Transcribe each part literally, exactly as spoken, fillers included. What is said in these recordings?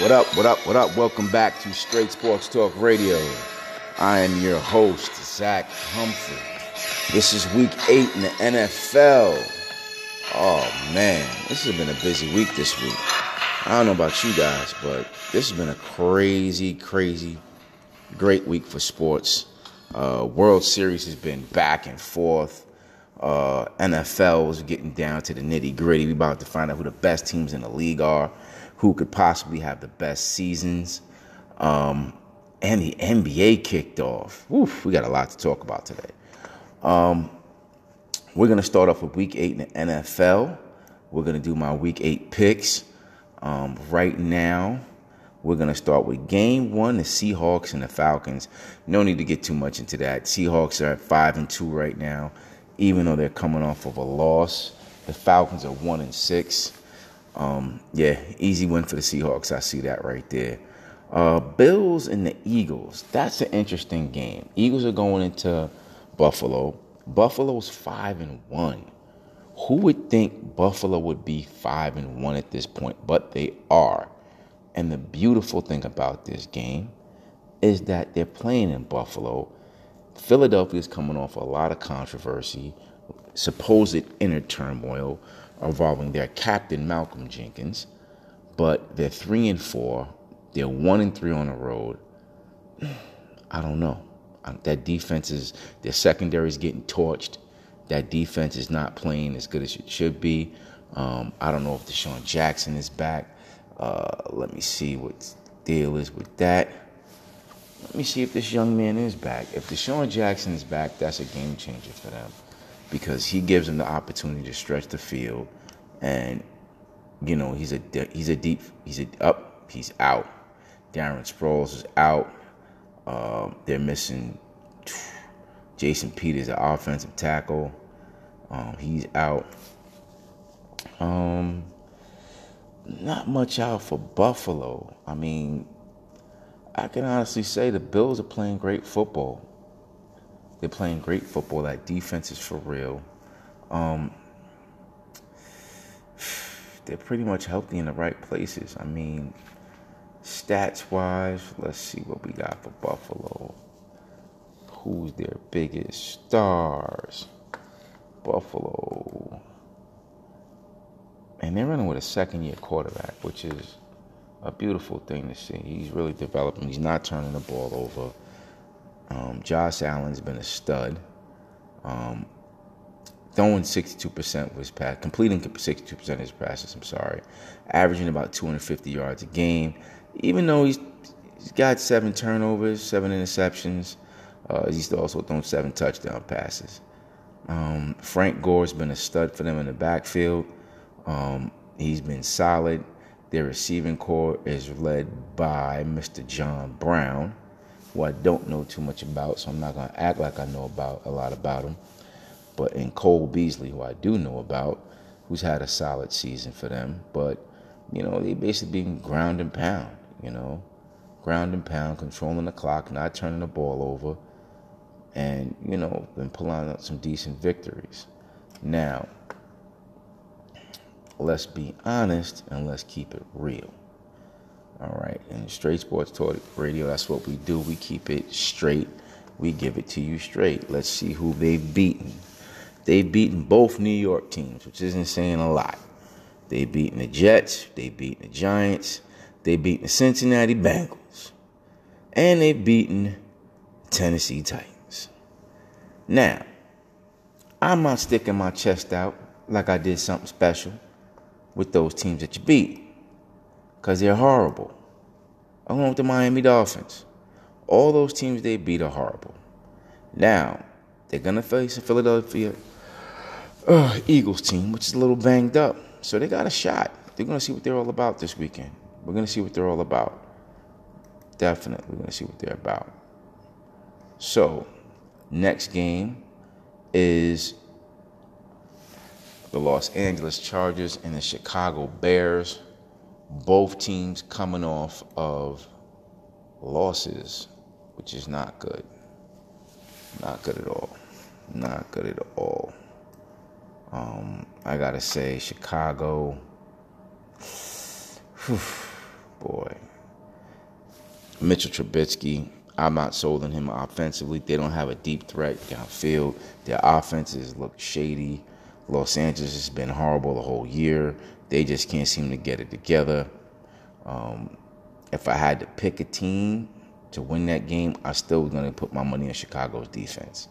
What up, what up, what up? Welcome back to Straight Sports Talk Radio. I am your host, Zach Humphrey. This is week eight in the N F L. Oh, man, this has been a busy week this week. I don't know about you guys, but this has been a crazy, crazy, great week for sports. Uh, World Series has been back and forth. Uh, N F L was getting down to the nitty-gritty. We're about to find out who the best teams in the league are, who could possibly have the best seasons. Um, and the N B A kicked off. Oof, we got a lot to talk about today. Um, we're going to start off with Week eight in the N F L. We're going to do my Week eight picks. Um, right now, we're going to start with Game one, the Seahawks and the Falcons. No need to get too much into that. Seahawks are at five and two right now, even though they're coming off of a loss. The Falcons are one and six. Um, yeah, easy win for the Seahawks. I see that right there. Uh, Bills and the Eagles. That's an interesting game. Eagles are going into Buffalo. Buffalo's five and one. Who would think Buffalo would be five and one at this point? But they are. And the beautiful thing about this game is that they're playing in Buffalo. Philadelphia is coming off a lot of controversy, supposed inner turmoil involving their captain, Malcolm Jenkins. But they're three and four. They're one and three on the road. I don't know. That defense is, their secondary is getting torched. That defense is not playing as good as it should be. Um, I don't know if DeSean Jackson is back. Uh, let me see what the deal is with that. Let me see if this young man is back. If DeSean Jackson is back, that's a game changer for them because he gives them the opportunity to stretch the field. And, you know, he's a he's a deep, he's a up, he's out. Darren Sproles is out. Uh, they're missing Jason Peters, the offensive tackle. Um, he's out. Um, not much out for Buffalo. I mean, I can honestly say the Bills are playing great football. They're playing great football. That defense is for real. Um, they're pretty much healthy in the right places. I mean, stats-wise, let's see what we got for Buffalo. Who's their biggest stars? Buffalo. And they're running with a second-year quarterback, which is a beautiful thing to see. He's really developing. He's not turning the ball over. Um, Josh Allen's been a stud. Um, throwing sixty-two percent was pass, completing sixty-two percent of his passes, I'm sorry. Averaging about two hundred fifty yards a game. Even though he's, he's got seven turnovers, seven interceptions, uh, he's also thrown seven touchdown passes. Um, Frank Gore's been a stud for them in the backfield. Um, he's been solid. Their receiving corps is led by Mister John Brown, who I don't know too much about, so I'm not going to act like I know about a lot about him. But in Cole Beasley, who I do know about, who's had a solid season for them. But, you know, they basically been ground and pound, you know, ground and pound, controlling the clock, not turning the ball over, and, you know, been pulling out some decent victories. Now, let's be honest and let's keep it real. All right. And Straight Sports Talk Radio, that's what we do. We keep it straight. We give it to you straight. Let's see who they've beaten. They've beaten both New York teams, which isn't saying a lot. They've beaten the Jets. They've beaten the Giants. They've beaten the Cincinnati Bengals. And they've beaten the Tennessee Titans. Now, I'm not sticking my chest out like I did something special with those teams that you beat, because they're horrible. Along with the Miami Dolphins. All those teams they beat are horrible. Now, they're going to face a Philadelphia uh, Eagles team, which is a little banged up. So they got a shot. They're going to see what they're all about this weekend. We're going to see what they're all about. Definitely going to see what they're about. So, next game is the Los Angeles Chargers and the Chicago Bears. Both teams coming off of losses, which is not good. Not good at all. Not good at all. Um, I gotta say, Chicago. Whew, boy. Mitchell Trubisky. I'm not sold on him offensively. They don't have a deep threat downfield. Their offenses look shady. Los Angeles has been horrible the whole year. They just can't seem to get it together. Um, if I had to pick a team to win that game, I still was going to put my money on Chicago's defense.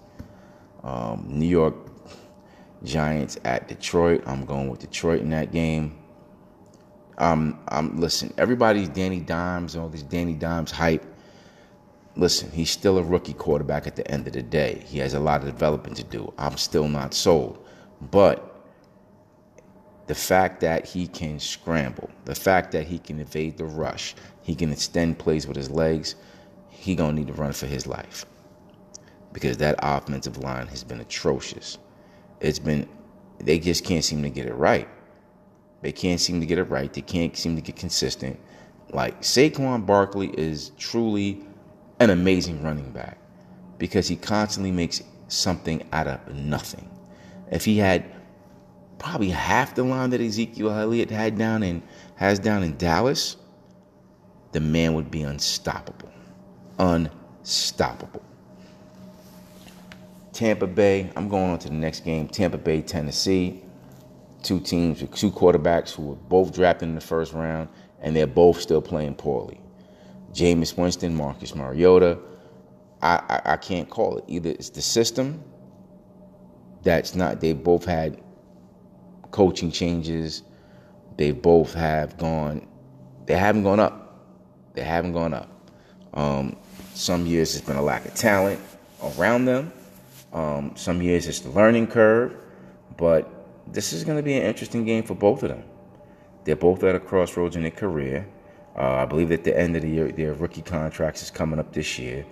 Um, New York Giants at Detroit. I'm going with Detroit in that game. Um, I'm listen, everybody's Danny Dimes, all this Danny Dimes hype. Listen, he's still a rookie quarterback at the end of the day. He has a lot of development to do. I'm still not sold. But the fact that he can scramble, the fact that he can evade the rush, he can extend plays with his legs, he going to need to run for his life because that offensive line has been atrocious. It's been, they just can't seem to get it right. They can't seem to get it right. They can't seem to get consistent. Like, Saquon Barkley is truly an amazing running back because he constantly makes something out of nothing. If he had probably half the line that Ezekiel Elliott had down in has down in Dallas, the man would be unstoppable. Unstoppable. Tampa Bay, I'm going on to the next game. Tampa Bay, Tennessee. Two teams with two quarterbacks who were both drafted in the first round, and they're both still playing poorly. Jameis Winston, Marcus Mariota. I, I, I can't call it. Either it's the system that's not, they both had coaching changes. They both have gone, they haven't gone up. They haven't gone up. Um, some years it's been a lack of talent around them. Um, some years it's the learning curve. But this is going to be an interesting game for both of them. They're both at a crossroads in their career. Uh, I believe at the end of the year, their rookie contracts is coming up this year.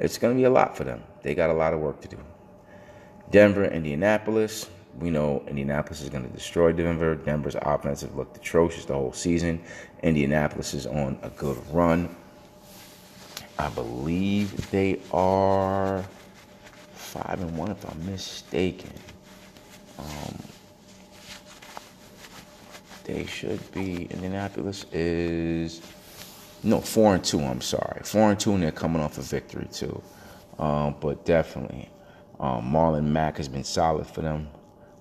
It's going to be a lot for them. They got a lot of work to do. Denver, Indianapolis. We know Indianapolis is going to destroy Denver. Denver's offense has looked atrocious the whole season. Indianapolis is on a good run. I believe they are five and one, if I'm mistaken. Um, they should be. Indianapolis is no four and two. I'm sorry, four and two, and they're coming off a victory too. Um, but definitely, um, Marlon Mack has been solid for them.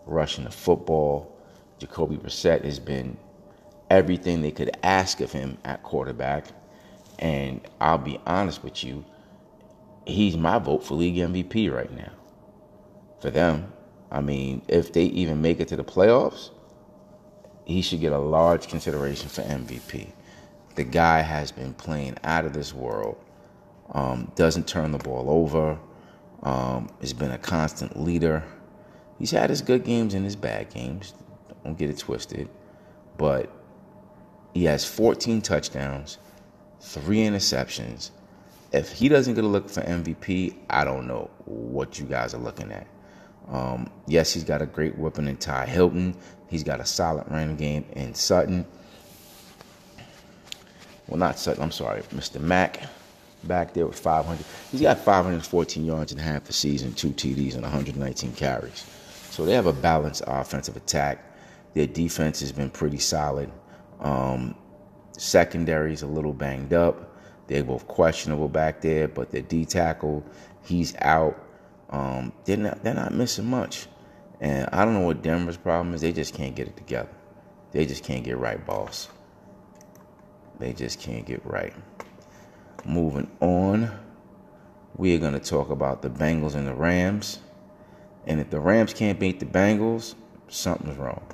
Rushing the football. Jacoby Brissett has been everything they could ask of him at quarterback. And I'll be honest with you, he's my vote for league M V P right now. For them, I mean, if they even make it to the playoffs, he should get a large consideration for M V P. The guy has been playing out of this world, um, doesn't turn the ball over, um, has been a constant leader. He's had his good games and his bad games. Don't get it twisted. But he has fourteen touchdowns, three interceptions. If he doesn't get a look for M V P, I don't know what you guys are looking at. Um, yes, he's got a great weapon in Ty Hilton. He's got a solid running game in Sutton. Well, not Sutton. I'm sorry. Mister Mack back there with five hundred. He's got five hundred fourteen yards in half the season, two T Ds, and one hundred nineteen carries. So they have a balanced offensive attack. Their defense has been pretty solid. Um, secondary is a little banged up. They're both questionable back there, but their D tackle, he's out. Um, they're not they're not missing much. And I don't know what Denver's problem is. They just can't get it together. They just can't get right, boss. They just can't get right. Moving on, we are going to talk about the Bengals and the Rams. And if the Rams can't beat the Bengals, something's wrong.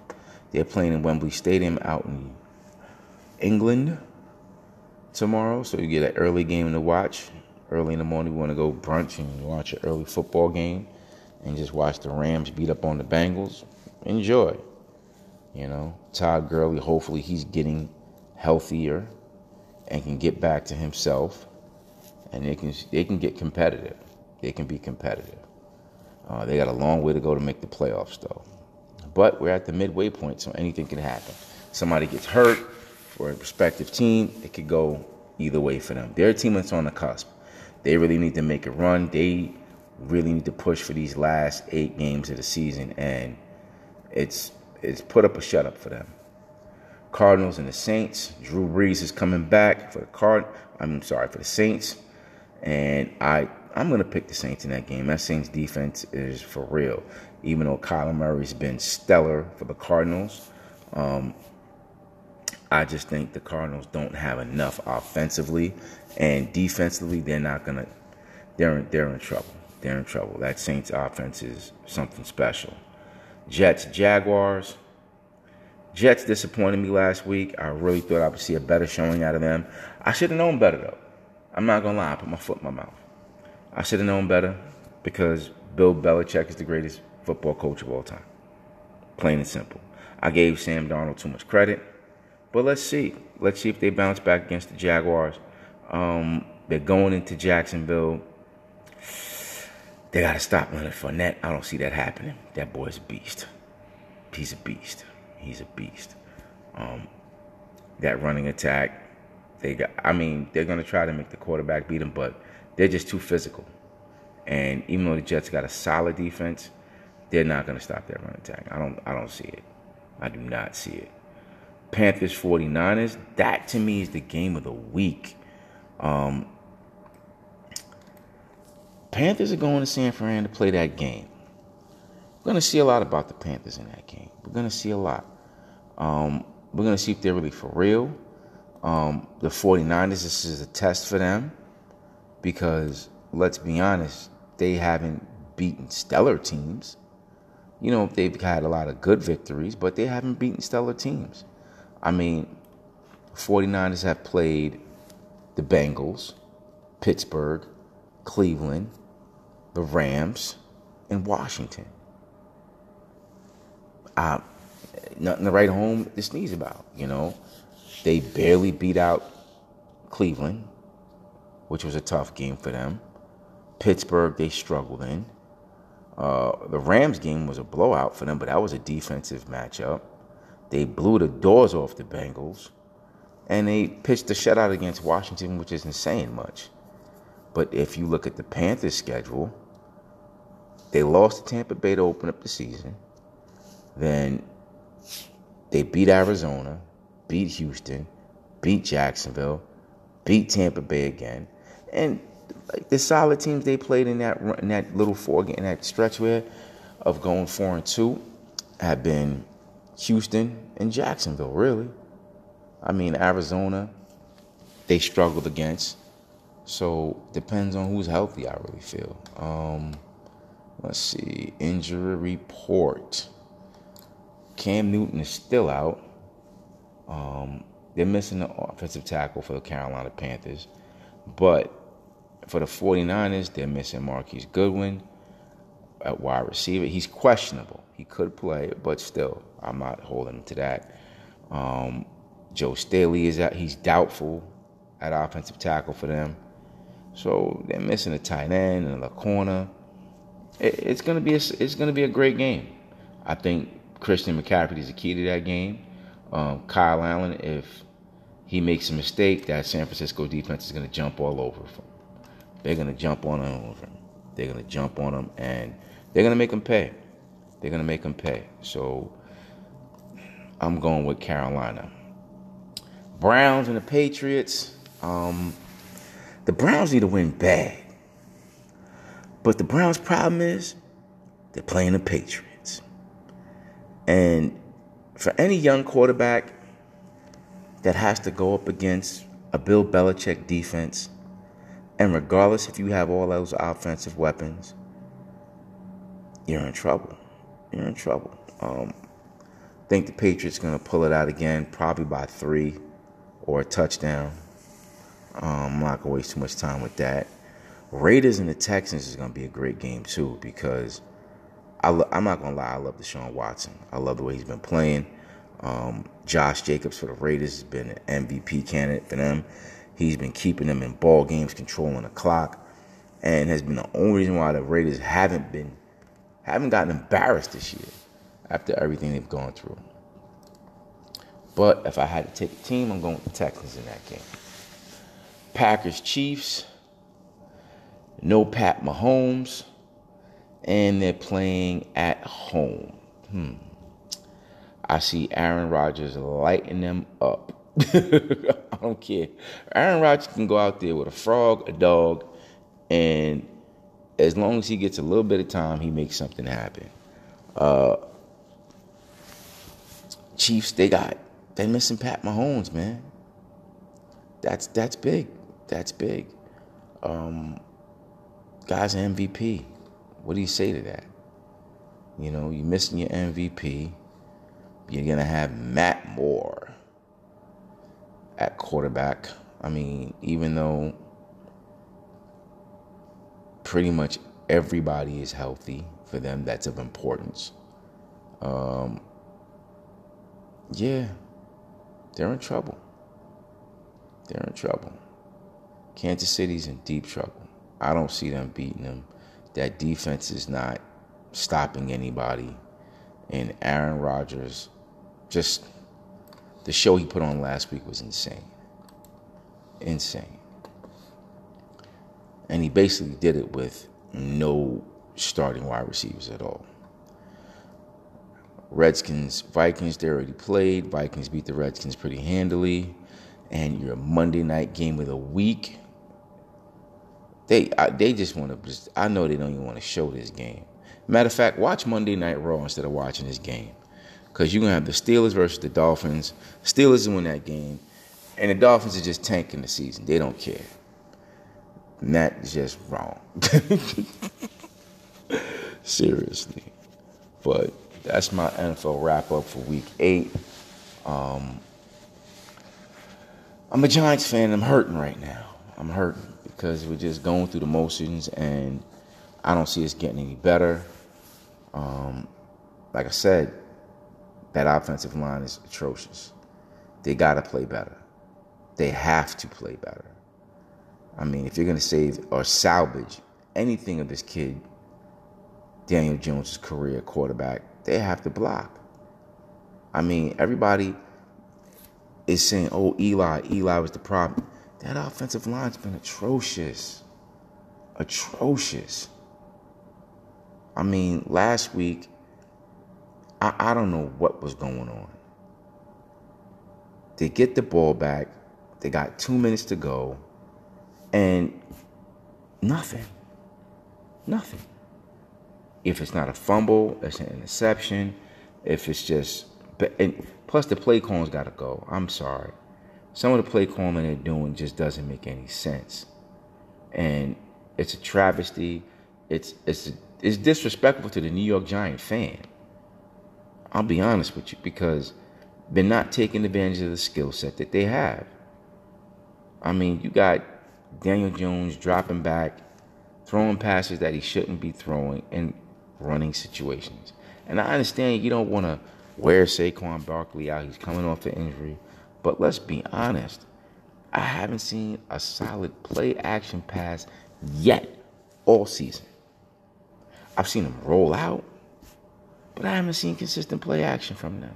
They're playing in Wembley Stadium out in England tomorrow. So you get an early game to watch. Early in the morning, we want to go brunch and watch an early football game and just watch the Rams beat up on the Bengals. Enjoy. You know, Todd Gurley, hopefully he's getting healthier and can get back to himself. And they can they can get competitive. They can be competitive. Uh, they got a long way to go to make the playoffs, though. But we're at the midway point, so anything can happen. Somebody gets hurt for a prospective team. It could go either way for them. They're a team that's on the cusp. They really need to make a run. They really need to push for these last eight games of the season, and it's it's put up a shut up for them. Cardinals and the Saints. Drew Brees is coming back for the Card. I'm sorry for the Saints, and I I'm gonna pick the Saints in that game. That Saints defense is for real. Even though Kyler Murray's been stellar for the Cardinals, um, I just think the Cardinals don't have enough offensively, and defensively they're not gonna. They're in, they're in trouble. They're in trouble. That Saints offense is something special. Jets, Jaguars. Jets disappointed me last week. I really thought I would see a better showing out of them. I should have known better, though. I'm not going to lie. I put my foot in my mouth. I should have known better because Bill Belichick is the greatest football coach of all time. Plain and simple. I gave Sam Darnold too much credit. But let's see. Let's see if they bounce back against the Jaguars. Um, they're going into Jacksonville. They got to stop Leonard Fournette. I don't see that happening. That boy's a beast. He's a beast. He's a beast. Um, that running attack, they got. I mean, they're going to try to make the quarterback beat him, but they're just too physical. And even though the Jets got a solid defense, they're not going to stop that running attack. I don't I don't see it. I do not see it. Panthers, forty-niners, that to me is the game of the week. Um Panthers are going to San Fran to play that game. We're going to see a lot about the Panthers in that game. We're going to see a lot. Um, we're going to see if they're really for real. Um, the forty-niners, this is a test for them because, let's be honest, they haven't beaten stellar teams. You know, they've had a lot of good victories, but they haven't beaten stellar teams. I mean, forty-niners have played the Bengals, Pittsburgh, Cleveland, the Rams, and Washington. Uh, nothing to write home to sneeze about, you know. They barely beat out Cleveland, which was a tough game for them. Pittsburgh, they struggled in. Uh, the Rams game was a blowout for them, but that was a defensive matchup. They blew the doors off the Bengals, and they pitched a shutout against Washington, which isn't saying much. But if you look at the Panthers' schedule, they lost to Tampa Bay to open up the season. Then they beat Arizona, beat Houston, beat Jacksonville, beat Tampa Bay again, and like the solid teams they played in that in that little four game, in that stretch where of going four and two, have been Houston and Jacksonville. Really, I mean Arizona, they struggled against. So, depends on who's healthy, I really feel. Um, let's see. Injury report. Cam Newton is still out. Um, they're missing the offensive tackle for the Carolina Panthers. But for the forty-niners, they're missing Marquise Goodwin at wide receiver. He's questionable. He could play, but still, I'm not holding him to that. Um, Joe Staley is out. He's doubtful at offensive tackle for them. So they're missing a tight end and a corner. It, it's gonna be a, it's gonna be a great game. I think Christian McCaffrey is the key to that game. Um, Kyle Allen, if he makes a mistake, that San Francisco defense is gonna jump all over him. They're gonna jump on him. They're gonna jump on him, and they're gonna make him pay. They're gonna make him pay. So I'm going with Carolina. Browns and the Patriots. Um, The Browns need to win bad. But the Browns' problem is they're playing the Patriots. And for any young quarterback that has to go up against a Bill Belichick defense, and regardless if you have all those offensive weapons, you're in trouble. You're in trouble. Um, I think the Patriots are going to pull it out again, probably by three or a touchdown. Um, I'm not going to waste too much time with that. Raiders and the Texans is going to be a great game, too, because I lo- I'm not going to lie. I love Deshaun Watson. I love the way he's been playing. Um, Josh Jacobs for the Raiders has been an M V P candidate for them. He's been keeping them in ball games, controlling the clock, and has been the only reason why the Raiders haven't been, haven't gotten embarrassed this year after everything they've gone through. But if I had to take a team, I'm going with the Texans in that game. Packers, Chiefs, no Pat Mahomes. and they're playing at home. Hmm. I see Aaron Rodgers lighting them up. I don't care. Aaron Rodgers can go out there with a frog, a dog, and as long as he gets a little bit of time, he makes something happen. Uh, Chiefs, they got, they're missing Pat Mahomes, man. That's that's big. That's big. Um, guy's an M V P. What do you say to that? You know, you're missing your M V P. You're going to have Matt Moore at quarterback. I mean, even though pretty much everybody is healthy for them, that's of importance. Um, yeah, they're in trouble. They're in trouble. Kansas City's in deep trouble. I don't see them beating them. That defense is not stopping anybody. And Aaron Rodgers, just the show he put on last week was insane. Insane. And he basically did it with no starting wide receivers at all. Redskins, Vikings, they already played. Vikings beat the Redskins pretty handily. And your Monday night game of the week, they I, they just want to, I know they don't even want to show this game. Matter of fact, watch Monday Night Raw instead of watching this game. Because you're going to have the Steelers versus the Dolphins. Steelers win that game. And the Dolphins are just tanking the season. They don't care. And that is just wrong. Seriously. But that's my N F L wrap-up for week eight. Um, I'm a Giants fan. I'm hurting right now. I'm hurting because we're just going through the motions, and I don't see us getting any better. Um, like I said, that offensive line is atrocious. They got to play better. They have to play better. I mean, if you're going to save or salvage anything of this kid, Daniel Jones' career quarterback, they have to block. I mean, everybody is saying, oh, Eli, Eli was the problem. That offensive line's been atrocious. Atrocious. I mean, last week, I, I don't know what was going on. They get the ball back. They got two minutes to go. And nothing. Nothing. If it's not a fumble, it's an interception. If it's just... And plus, the play calling's got to go. I'm sorry. Some of the play calling they're doing just doesn't make any sense. And it's a travesty. It's it's a... It's disrespectful to the New York Giant fan. I'll be honest with you, because they're not taking advantage of the skill set that they have. I mean, you got Daniel Jones dropping back, throwing passes that he shouldn't be throwing in running situations. And I understand you don't want to wear Saquon Barkley out. He's coming off the injury. But let's be honest. I haven't seen a solid play-action pass yet all season. I've seen them roll out, but I haven't seen consistent play action from them.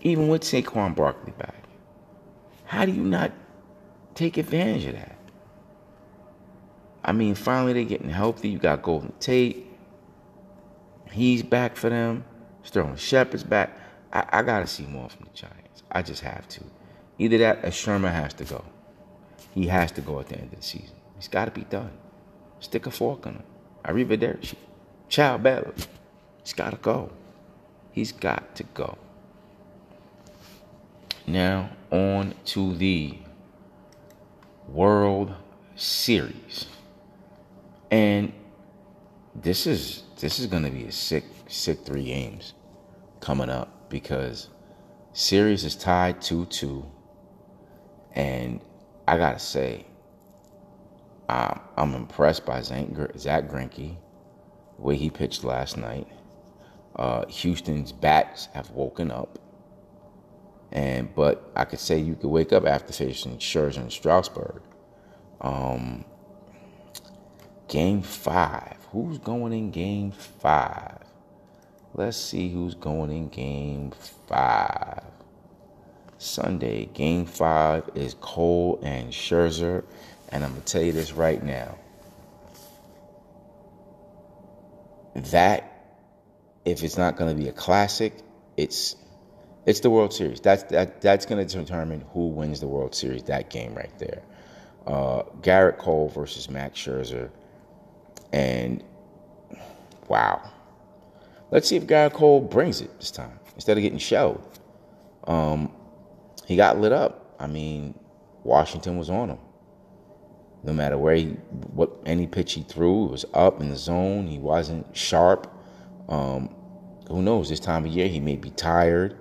Even with Saquon Barkley back. How do you not take advantage of that? I mean, finally they're getting healthy. You got Golden Tate. He's back for them. Sterling Shepard's back. I, I got to see more from the Giants. I just have to. Either that or Sherman has to go. He has to go at the end of the season. He's got to be done. Stick a fork in him. Arrivederci. Ciao, Bella. He's got to go. He's got to go. Now, on to the World Series. And this is this is going to be a sick, sick three games coming up, because series is tied two two. And I got to say, Uh, I'm impressed by Zach Greinke, the way he pitched last night. Uh, Houston's bats have woken up, and but I could say you could wake up after facing Scherzer and Strasburg. Um, game five. Who's going in game five? Let's see who's going in game five. Sunday, game five is Cole and Scherzer. And I'm going to tell you this right now. that, if it's not going to be a classic, it's it's the World Series. That's that that's going to determine who wins the World Series. That game right there, uh, Gerrit Cole versus Max Scherzer, and wow, let's see if Gerrit Cole brings it this time instead of getting shelled. Um, he got lit up. I mean, Washington was on him. No matter where he, what any pitch he threw, it was up in the zone. He wasn't sharp. Um, who knows? This time of year, he may be tired,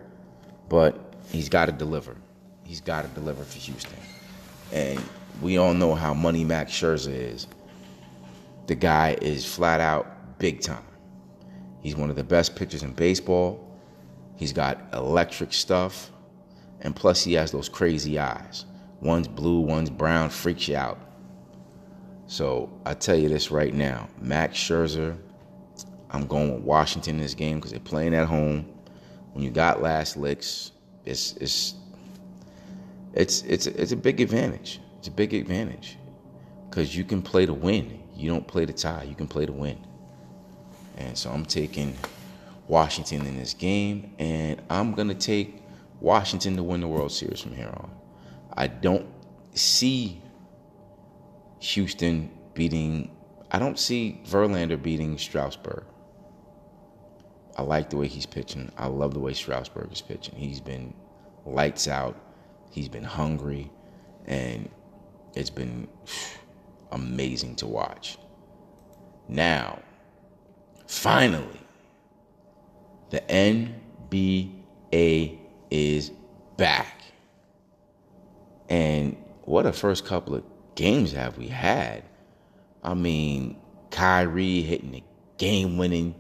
but he's got to deliver. He's got to deliver for Houston. And we all know how money Max Scherzer is. The guy is flat out big time. He's one of the best pitchers in baseball. He's got electric stuff. And plus, he has those crazy eyes. One's blue, one's brown, freaks you out. So I tell you this right now, Max Scherzer, I'm going with Washington in this game because they're playing at home. When you got last licks, it's it's it's it's it's a big advantage. It's a big advantage because you can play to win. You don't play to tie. You can play to win. And so I'm taking Washington in this game, and I'm gonna take Washington to win the World Series from here on. I don't see Houston beating. I don't see Verlander beating Strasburg. I like the way he's pitching. I love the way Strasburg is pitching. He's been lights out. He's been hungry. And it's been amazing to watch. Now, finally, the N B A is back. And what a first couple of games have we had. I mean, Kyrie hitting the game-winning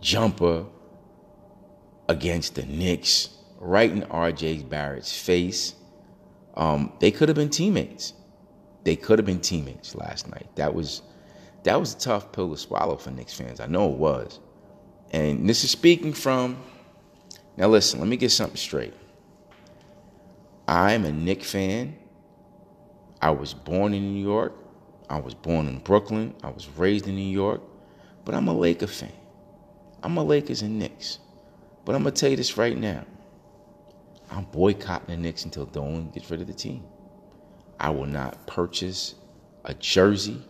jumper against the Knicks, right in R J Barrett's face. Um, they could have been teammates. They could have been teammates last night. That was that was a tough pill to swallow for Knicks fans. I know it was. And this is speaking from... Now, listen, let me get something straight. I'm a Knicks fan. I was born in New York. I was born in Brooklyn. I was raised in New York. But I'm a Laker fan. I'm a Lakers and Knicks. But I'm going to tell you this right now. I'm boycotting the Knicks until Dolan gets rid of the team. I will not purchase a jersey.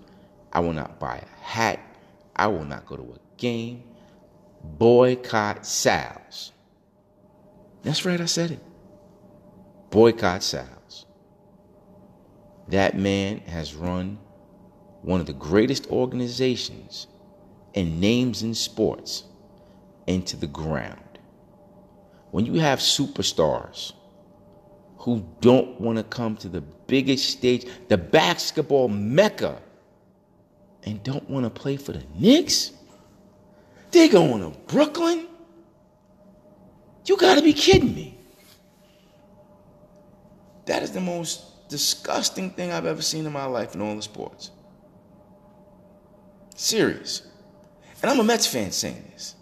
I will not buy a hat. I will not go to a game. Boycott Sal's. That's right, I said it. Boycott Sal's. That man has run one of the greatest organizations and names in sports into the ground. When you have superstars who don't want to come to the biggest stage, the basketball mecca, and don't want to play for the Knicks, they're going to Brooklyn? You got to be kidding me. That is the most disgusting thing I've ever seen in my life in all the sports. Serious. And I'm a Mets fan saying this.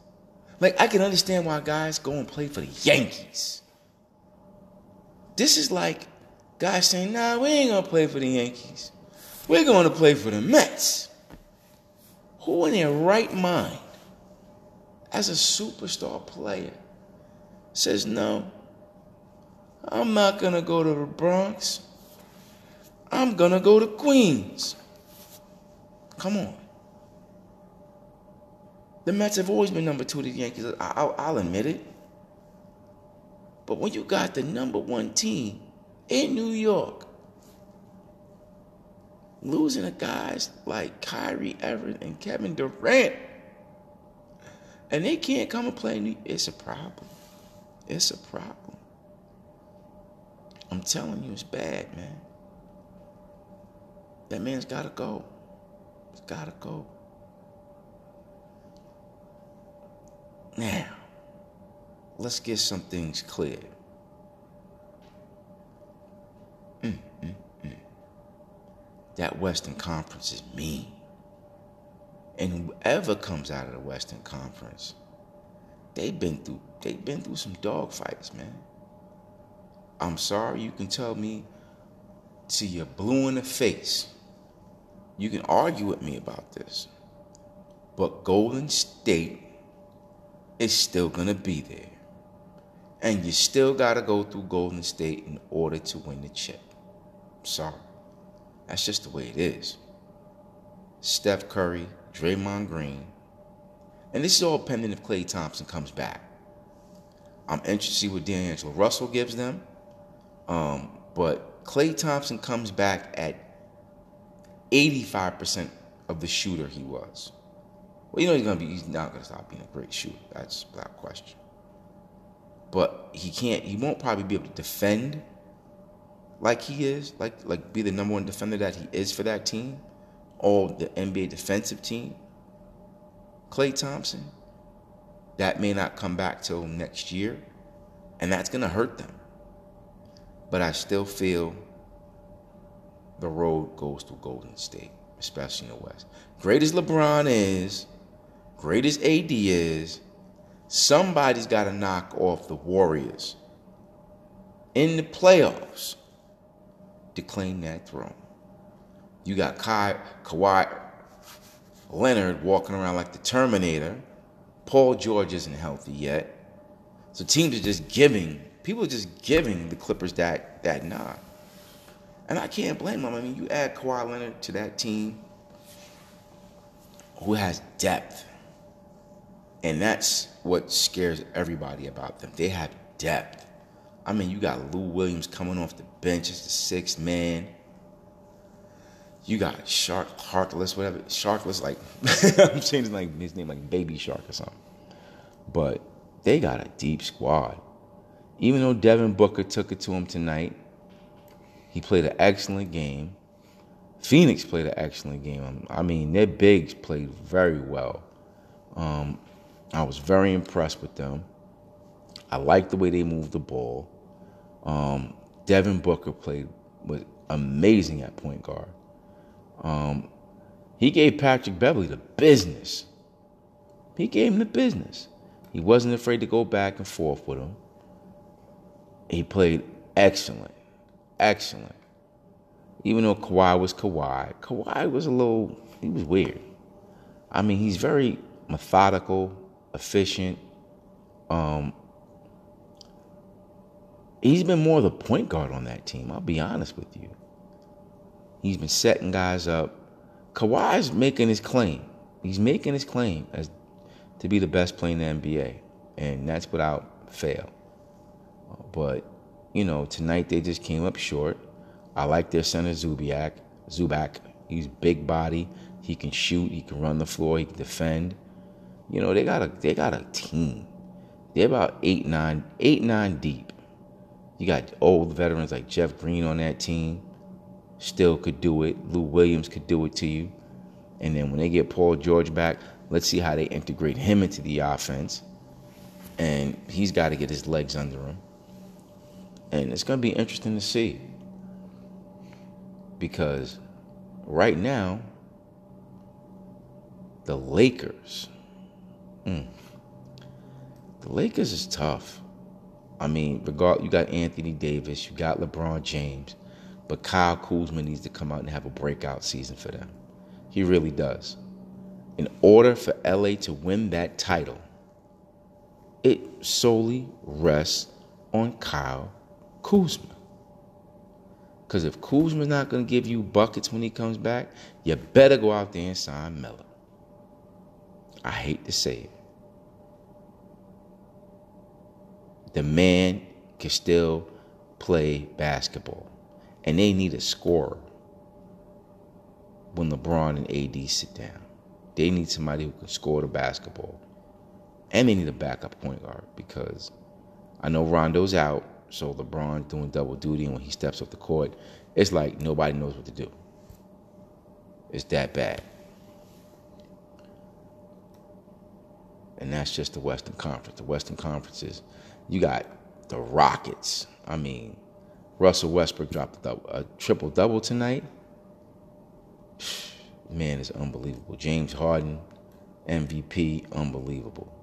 Like, I can understand why guys go and play for the Yankees. This is like guys saying, nah, we ain't going to play for the Yankees. We're going to play for the Mets. Who in their right mind, as a superstar player, says, no, I'm not going to go to the Bronx. I'm going to go to Queens. Come on. The Mets have always been number two to the Yankees. I'll, I'll admit it. But when you got the number one team in New York, losing to guys like Kyrie Irving and Kevin Durant, and they can't come and play New York, it's a problem. It's a problem. I'm telling you, it's bad, man. That man's got to go. He's got to go. Now, let's get some things clear. Mm, mm, mm. That Western Conference is mean. And whoever comes out of the Western Conference, they've been through they've been through some dogfights, man. I'm sorry, you can tell me till you're blue in the face. You can argue with me about this. But Golden State is still going to be there. And you still got to go through Golden State in order to win the chip. Sorry. That's just the way it is. Steph Curry, Draymond Green. And this is all pending if Klay Thompson comes back. I'm interested to see what D'Angelo Russell gives them. Um, but Klay Thompson comes back at eighty-five percent of the shooter he was. Well, you know he's gonna be—he's not going to stop being a great shooter. That's without question. But he can't. He won't probably be able to defend like he is, like like be the number one defender that he is for that team, or the N B A defensive team. Klay Thompson, that may not come back till next year, and that's going to hurt them. But I still feel the road goes to Golden State, especially in the West. Great as LeBron is, great as A D is, somebody's got to knock off the Warriors in the playoffs to claim that throne. You got Kai, Kawhi Leonard walking around like the Terminator. Paul George isn't healthy yet. So teams are just giving, people are just giving the Clippers that, that nod. And I can't blame them. I mean, you add Kawhi Leonard to that team who has depth. And that's what scares everybody about them. They have depth. I mean, you got Lou Williams coming off the bench as the sixth man. You got Shark, Harkless, whatever. Sharkless, like, I'm changing like his name like Baby Shark or something. But they got a deep squad. Even though Devin Booker took it to him tonight, he played an excellent game. Phoenix played an excellent game. I mean, their bigs played very well. Um, I was very impressed with them. I liked the way they moved the ball. Um, Devin Booker played was amazing at point guard. Um, he gave Patrick Beverley the business. He gave him the business. He wasn't afraid to go back and forth with him. He played excellent, excellent. Even though Kawhi was Kawhi, Kawhi was a little, he was weird. I mean, he's very methodical, efficient. Um, he's been more the point guard on that team, I'll be honest with you. He's been setting guys up. Kawhi's making his claim. He's making his claim as to be the best player in the N B A, and that's without fail. But, you know, tonight they just came up short. I like their center, Zubac. Zubac, he's big body. He can shoot. He can run the floor. He can defend. You know, they got a they got a team. They're about eight nine eight nine deep. You got old veterans like Jeff Green on that team. Still could do it. Lou Williams could do it to you. And then when they get Paul George back, let's see how they integrate him into the offense. And he's got to get his legs under him. And it's going to be interesting to see. Because right now, the Lakers, mm, the Lakers is tough. I mean, regard you got Anthony Davis, you got LeBron James, but Kyle Kuzma needs to come out and have a breakout season for them. He really does. In order for L A to win that title, it solely rests on Kyle Kuzma. Because if Kuzma's not going to give you buckets when he comes back, you better go out there and sign Melo. I hate to say it. The man can still play basketball. And they need a scorer when LeBron and A D sit down. They need somebody who can score the basketball. And they need a backup point guard because I know Rondo's out. So LeBron's doing double duty, and when he steps off the court, it's like nobody knows what to do. It's that bad. And that's just the Western Conference. The Western Conference is, you got the Rockets. I mean, Russell Westbrook dropped a, a triple-double tonight. Man, it's unbelievable. James Harden, M V P, unbelievable.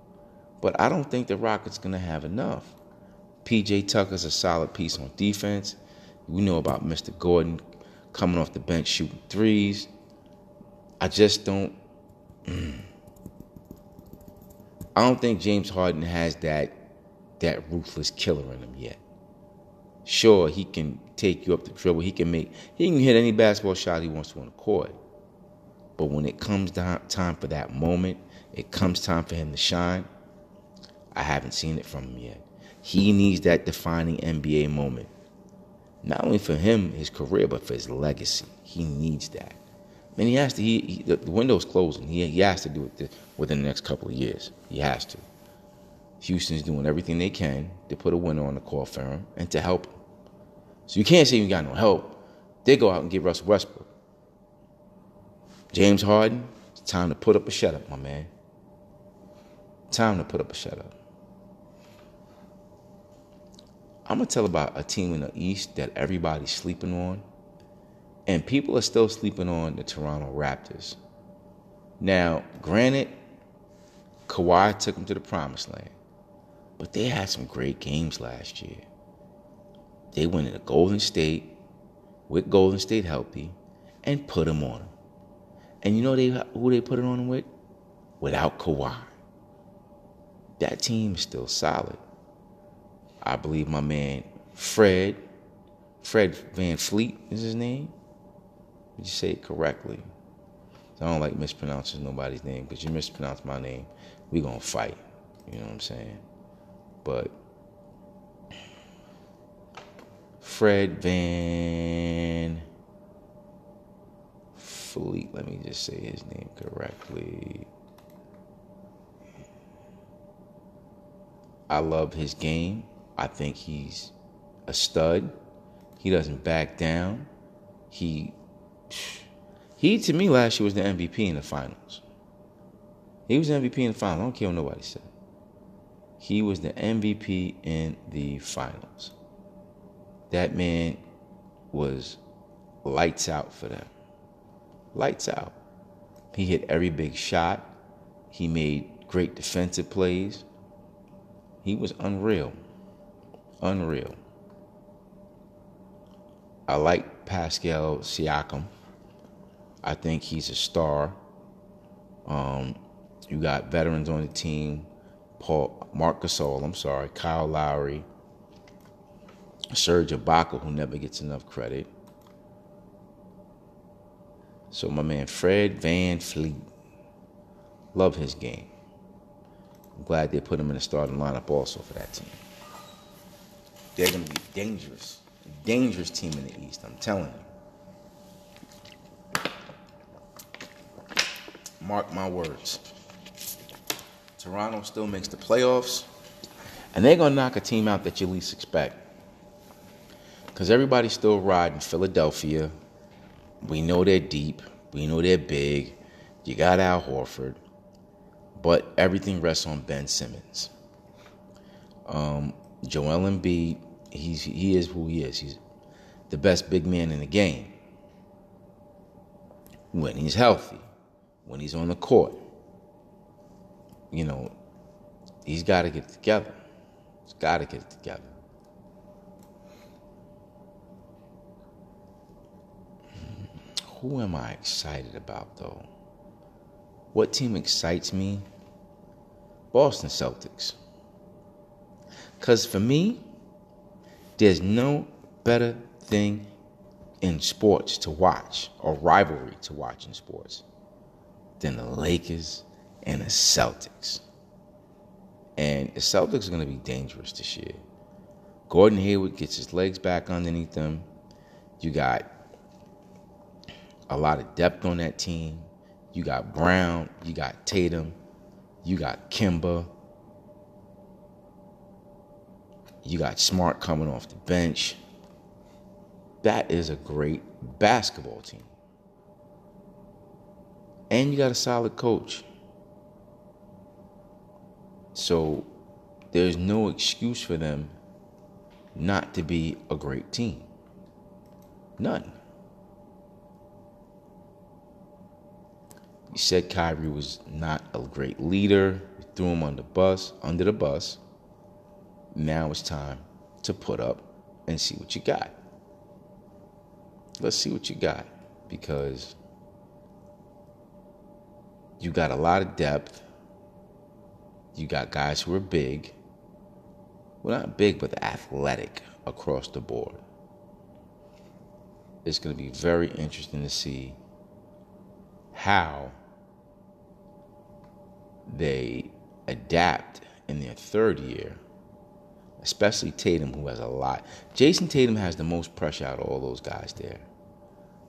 But I don't think the Rockets going to have enough. P J Tucker's a solid piece on defense. We know about Mister Gordon coming off the bench shooting threes. I just don't. I don't think James Harden has that that ruthless killer in him yet. Sure, he can take you up the dribble. He can make he can hit any basketball shot he wants to on the court. But when it comes time for that moment, it comes time for him to shine, I haven't seen it from him yet. He needs that defining N B A moment. Not only for him, his career, but for his legacy. He needs that. And he has to, he, he, the window's closing. He, he has to do it th- within the next couple of years. He has to. Houston's doing everything they can to put a winner on the call for him and to help him. So you can't say you got no help. They go out and get Russell Westbrook. James Harden, it's time to put up a shut-up, my man. Time to put up a shut-up. I'm going to tell about a team in the East that everybody's sleeping on. And people are still sleeping on the Toronto Raptors. Now, granted, Kawhi took them to the promised land. But they had some great games last year. They went into Golden State with Golden State healthy and put them on them. And you know they who they put it on them with? Without Kawhi. That team is still solid. I believe my man Fred, Fred VanVleet is his name. Did you say it correctly? I don't like mispronouncing nobody's name, because you mispronounce my name, we're going to fight. You know what I'm saying? But Fred VanVleet, let me just say his name correctly. I love his game. I think he's a stud. He doesn't back down. He... He, to me, last year was the M V P in the finals. He was the M V P in the finals. I don't care what nobody said. He was the M V P in the finals. That man was lights out for them. Lights out. He hit every big shot. He made great defensive plays. He was unreal. Unreal. I like Pascal Siakam. I think he's a star. Um, you got veterans on the team. Paul, Marc Gasol, I'm sorry, Kyle Lowry, Serge Ibaka, who never gets enough credit. So my man Fred VanVleet, love his game. I'm glad they put him in the starting lineup also for that team. They're going to be dangerous, dangerous team in the East, I'm telling you. Mark my words. Toronto still makes the playoffs. And they're going to knock a team out that you least expect. Because everybody's still riding Philadelphia. We know they're deep. We know they're big. You got Al Horford. But everything rests on Ben Simmons. Um, Joel Embiid, he's, he is who he is. He's the best big man in the game. When he's healthy. When he's on the court, you know, he's got to get it together. He's got to get it together. Who am I excited about, though? What team excites me? Boston Celtics. Because for me, there's no better thing in sports to watch, or rivalry to watch in sports, than the Lakers and the Celtics. And the Celtics are going to be dangerous this year. Gordon Hayward gets his legs back underneath them. You got a lot of depth on that team. You got Brown. You got Tatum. You got Kimba. You got Smart coming off the bench. That is a great basketball team. And you got a solid coach. So there's no excuse for them not to be a great team. None. You said Kyrie was not a great leader. You threw him under the bus, under the bus. Now it's time to put up and see what you got. Let's see what you got, because you got a lot of depth. you got guys who are big. Well, not big, but athletic across the board. It's going to be very interesting to see how they adapt in their third year, especially Tatum, who has a lot. Jason Tatum has the most pressure out of all those guys there.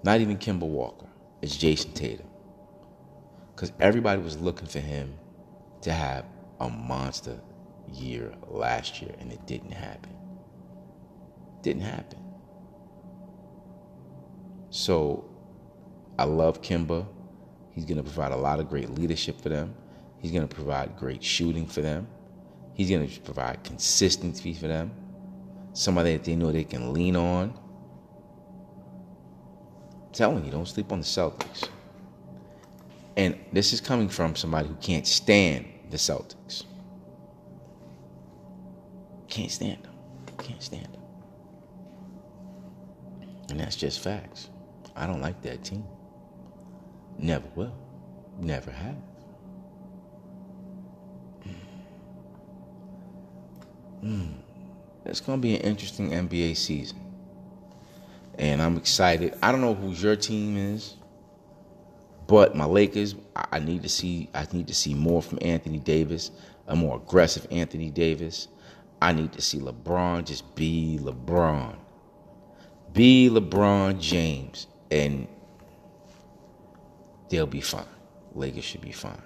Not even Kemba Walker. It's Jason Tatum. Because everybody was looking for him to have a monster year last year, and it didn't happen. Didn't happen. So, I love Kemba. He's going to provide a lot of great leadership for them. He's going to provide great shooting for them. He's going to provide consistency for them. Somebody that they know they can lean on. I'm telling you, don't sleep on the Celtics. And this is coming from somebody who can't stand the Celtics. Can't stand them. Can't stand them. And that's just facts. I don't like that team. Never will. Never have. Mm. It's going to be an interesting N B A season. And I'm excited. I don't know who your team is, but my Lakers, I need to see I need to see more from Anthony Davis, a more aggressive Anthony Davis. I need to see LeBron just be LeBron. Be LeBron James, and they'll be fine. Lakers should be fine.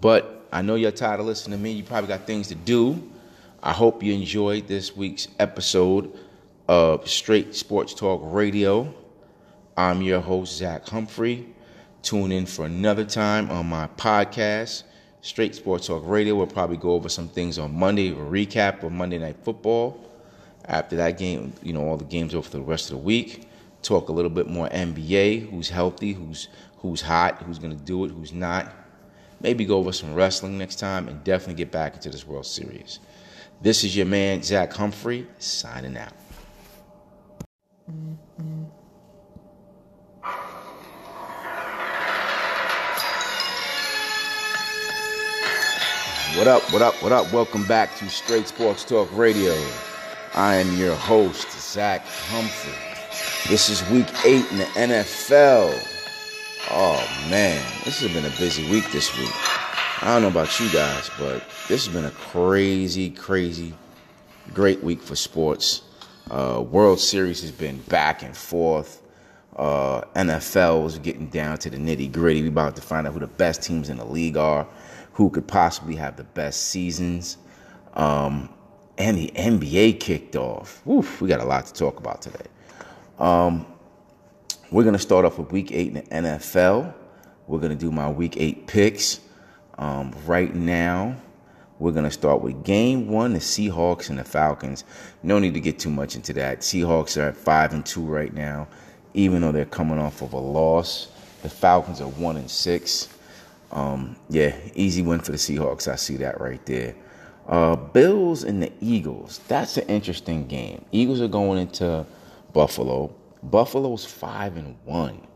But I know you're tired of listening to me. You probably got things to do. I hope you enjoyed this week's episode of Straight Sports Talk Radio. I'm your host, Zach Humphrey. Tune in for another time on my podcast, Straight Sports Talk Radio. We'll probably go over some things on Monday, a recap of Monday Night Football. After that game, you know, all the games over for the rest of the week. Talk a little bit more N B A, who's healthy, who's who's hot, who's going to do it, who's not. Maybe go over some wrestling next time, and definitely get back into this World Series. This is your man, Zach Humphrey, signing out. Mm-hmm. What up, what up, what up? Welcome back to Straight Sports Talk Radio. I am your host, Zach Humphrey. This is week eight in the N F L. Oh, man, this has been a busy week this week. I don't know about you guys, but this has been a crazy, crazy, great week for sports. Uh, World Series has been back and forth. Uh, N F L was getting down to the nitty-gritty. We're about to find out who the best teams in the league are, who could possibly have the best seasons. Um, and the N B A kicked off. Oof, we got a lot to talk about today. Um, we're going to start off with Week eight in the N F L. We're going to do my Week eight picks. Um, right now, we're going to start with game one, the Seahawks and the Falcons. No need to get too much into that. Seahawks are at five and two right now, even though they're coming off of a loss. The Falcons are one and six. Um, yeah, easy win for the Seahawks. I see that right there. Uh, Bills and the Eagles. That's an interesting game. Eagles are going into Buffalo. Buffalo's five and one.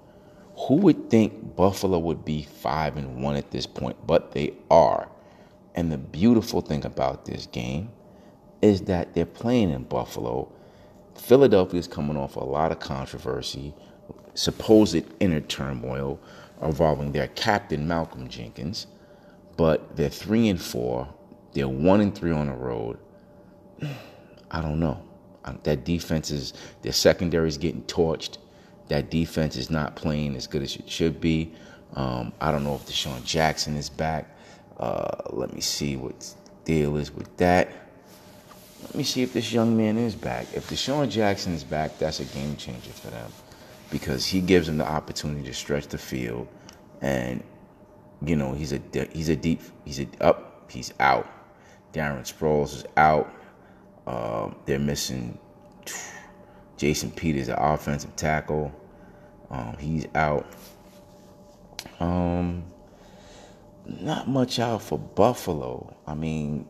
Who would think Buffalo would be five and one at this point? But they are. And the beautiful thing about this game is that they're playing in Buffalo. Philadelphia is coming off a lot of controversy, supposed inner turmoil involving their captain, Malcolm Jenkins. But they're three and four. They're one and three on the road. I don't know. That defense is, their secondary is getting torched. That defense is not playing as good as it should be. Um, I don't know if DeSean Jackson is back. Uh, let me see what the deal is with that. Let me see if this young man is back. If DeSean Jackson is back, that's a game changer for them because he gives them the opportunity to stretch the field. And you know he's a he's a deep he's a up oh, he's out. Darren Sproles is out. Uh, they're missing Jason Peters, the offensive tackle. Um, he's out. Um, not much out for Buffalo. I mean,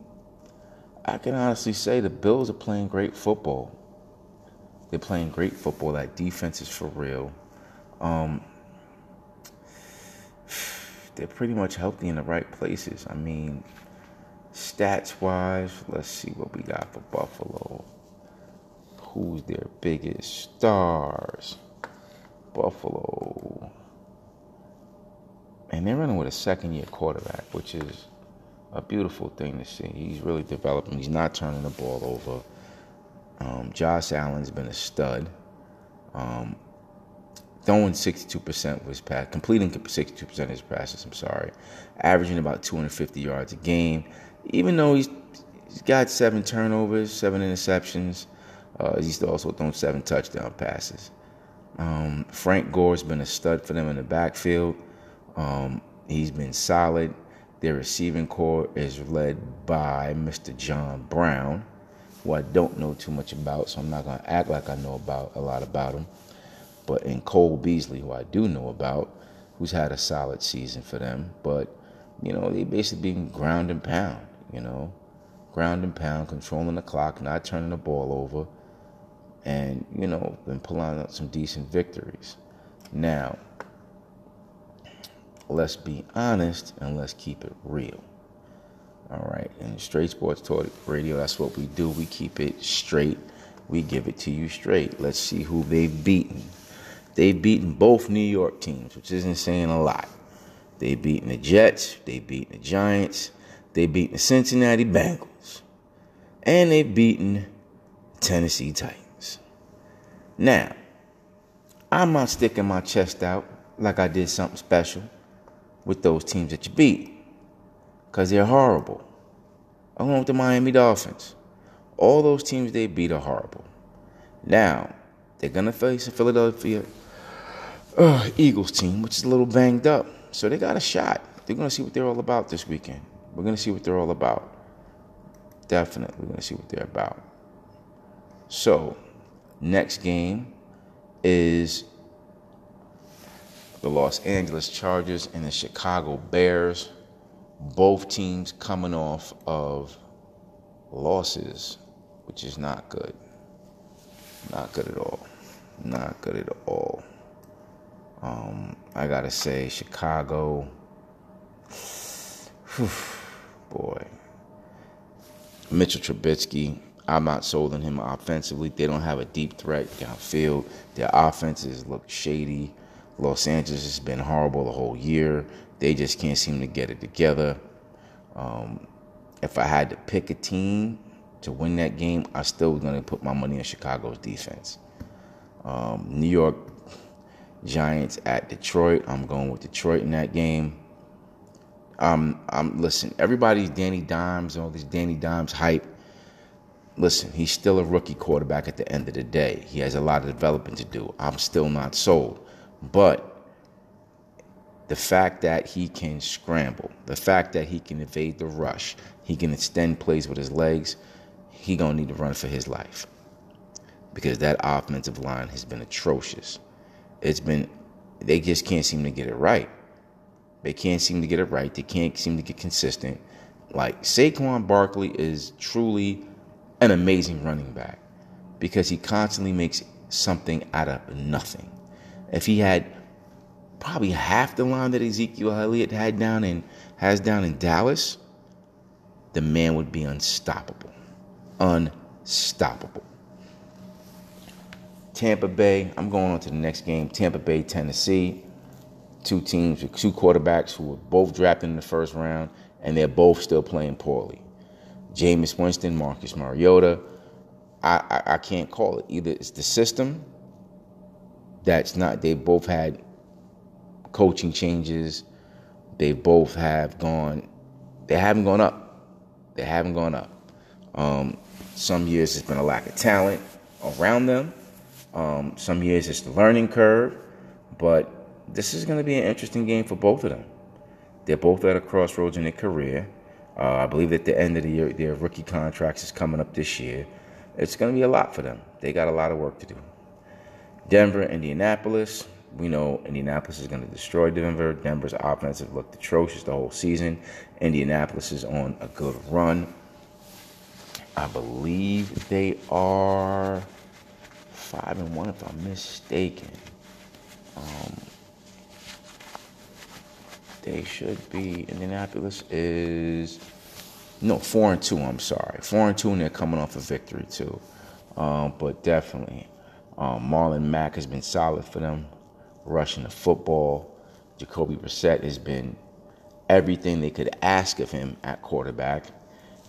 I can honestly say the Bills are playing great football. They're playing great football. That defense is for real. Um, they're pretty much healthy in the right places. I mean, Stats-wise, let's see what we got for Buffalo. Who's their biggest stars? Buffalo. And they're running with a second-year quarterback, which is a beautiful thing to see. He's really developing. He's not turning the ball over. Um, Josh Allen's been a stud. Um, throwing sixty-two percent was pass, completing sixty-two percent of his passes, I'm sorry. Averaging about two hundred fifty yards a game. Even though he's, he's got seven turnovers, seven interceptions, uh, he's also thrown seven touchdown passes. Um, Frank Gore's been a stud for them in the backfield. Um, he's been solid. Their receiving corps is led by Mister John Brown, who I don't know too much about, so I'm not going to act like I know about a lot about him. But in Cole Beasley, who I do know about, who's had a solid season for them. But, you know, they basically been ground and pound, you know, ground and pound, controlling the clock, not turning the ball over, and, you know, been pulling out some decent victories. Now, let's be honest and let's keep it real. All right. And Straight Sports Talk Radio, that's what we do. We keep it straight. We give it to you straight. Let's see who they've beaten. They've beaten both New York teams, which isn't saying a lot. They've beaten the Jets. They've beaten the Giants. They've beaten the Cincinnati Bengals. And they've beaten the Tennessee Titans. Now, I'm not sticking my chest out like I did something special with those teams that you beat, because they're horrible, along with the Miami Dolphins. All those teams they beat are horrible. Now, they're going to face the Philadelphia uh, Eagles team, which is a little banged up. So they got a shot. They're going to see what they're all about this weekend. We're going to see what they're all about. Definitely, we're going to see what they're about. So, next game is the Los Angeles Chargers and the Chicago Bears. Both teams coming off of losses, which is not good. Not good at all. Not good at all. Um, I got to say, Chicago, whew, boy. Mitchell Trubisky, I'm not sold on him offensively. They don't have a deep threat downfield. Their offenses look shady. Los Angeles has been horrible the whole year. They just can't seem to get it together. Um, if I had to pick a team to win that game, I still was going to put my money on Chicago's defense. Um, New York Giants at Detroit. I'm going with Detroit in that game. Um, I'm listen, everybody's Danny Dimes, all this Danny Dimes hype. Listen, he's still a rookie quarterback at the end of the day. He has a lot of developing to do. I'm still not sold. But the fact that he can scramble, the fact that he can evade the rush, he can extend plays with his legs, he going to need to run for his life, because that offensive line has been atrocious. It's been, they just can't seem to get it right. They can't seem to get it right. They can't seem to get consistent. Like, Saquon Barkley is truly an amazing running back, because he constantly makes something out of nothing. If he had probably half the line that Ezekiel Elliott had down in, has down in Dallas, the man would be unstoppable. Unstoppable. Tampa Bay, I'm going on to the next game. Tampa Bay, Tennessee. Two teams with two quarterbacks who were both drafted in the first round, and they're both still playing poorly. Jameis Winston, Marcus Mariota. I, I, I can't call it. Either it's the system. That's not, they both had coaching changes. They both have gone, they haven't gone up. They haven't gone up. Um, some years it's been a lack of talent around them. Um, some years it's the learning curve. But this is going to be an interesting game for both of them. They're both at a crossroads in their career. Uh, I believe at the end of the year, their rookie contracts is coming up this year. It's going to be a lot for them. They got a lot of work to do. Denver, Indianapolis. We know Indianapolis is going to destroy Denver. Denver's offensive looked atrocious the whole season. Indianapolis is on a good run. I believe they are five and one, if I'm mistaken. Um, they should be. Indianapolis is No, four and two. I'm sorry, four and two, and they're coming off a victory too. Um, but definitely, um, Marlon Mack has been solid for them, rushing the football. Jacoby Brissett has been everything they could ask of him at quarterback.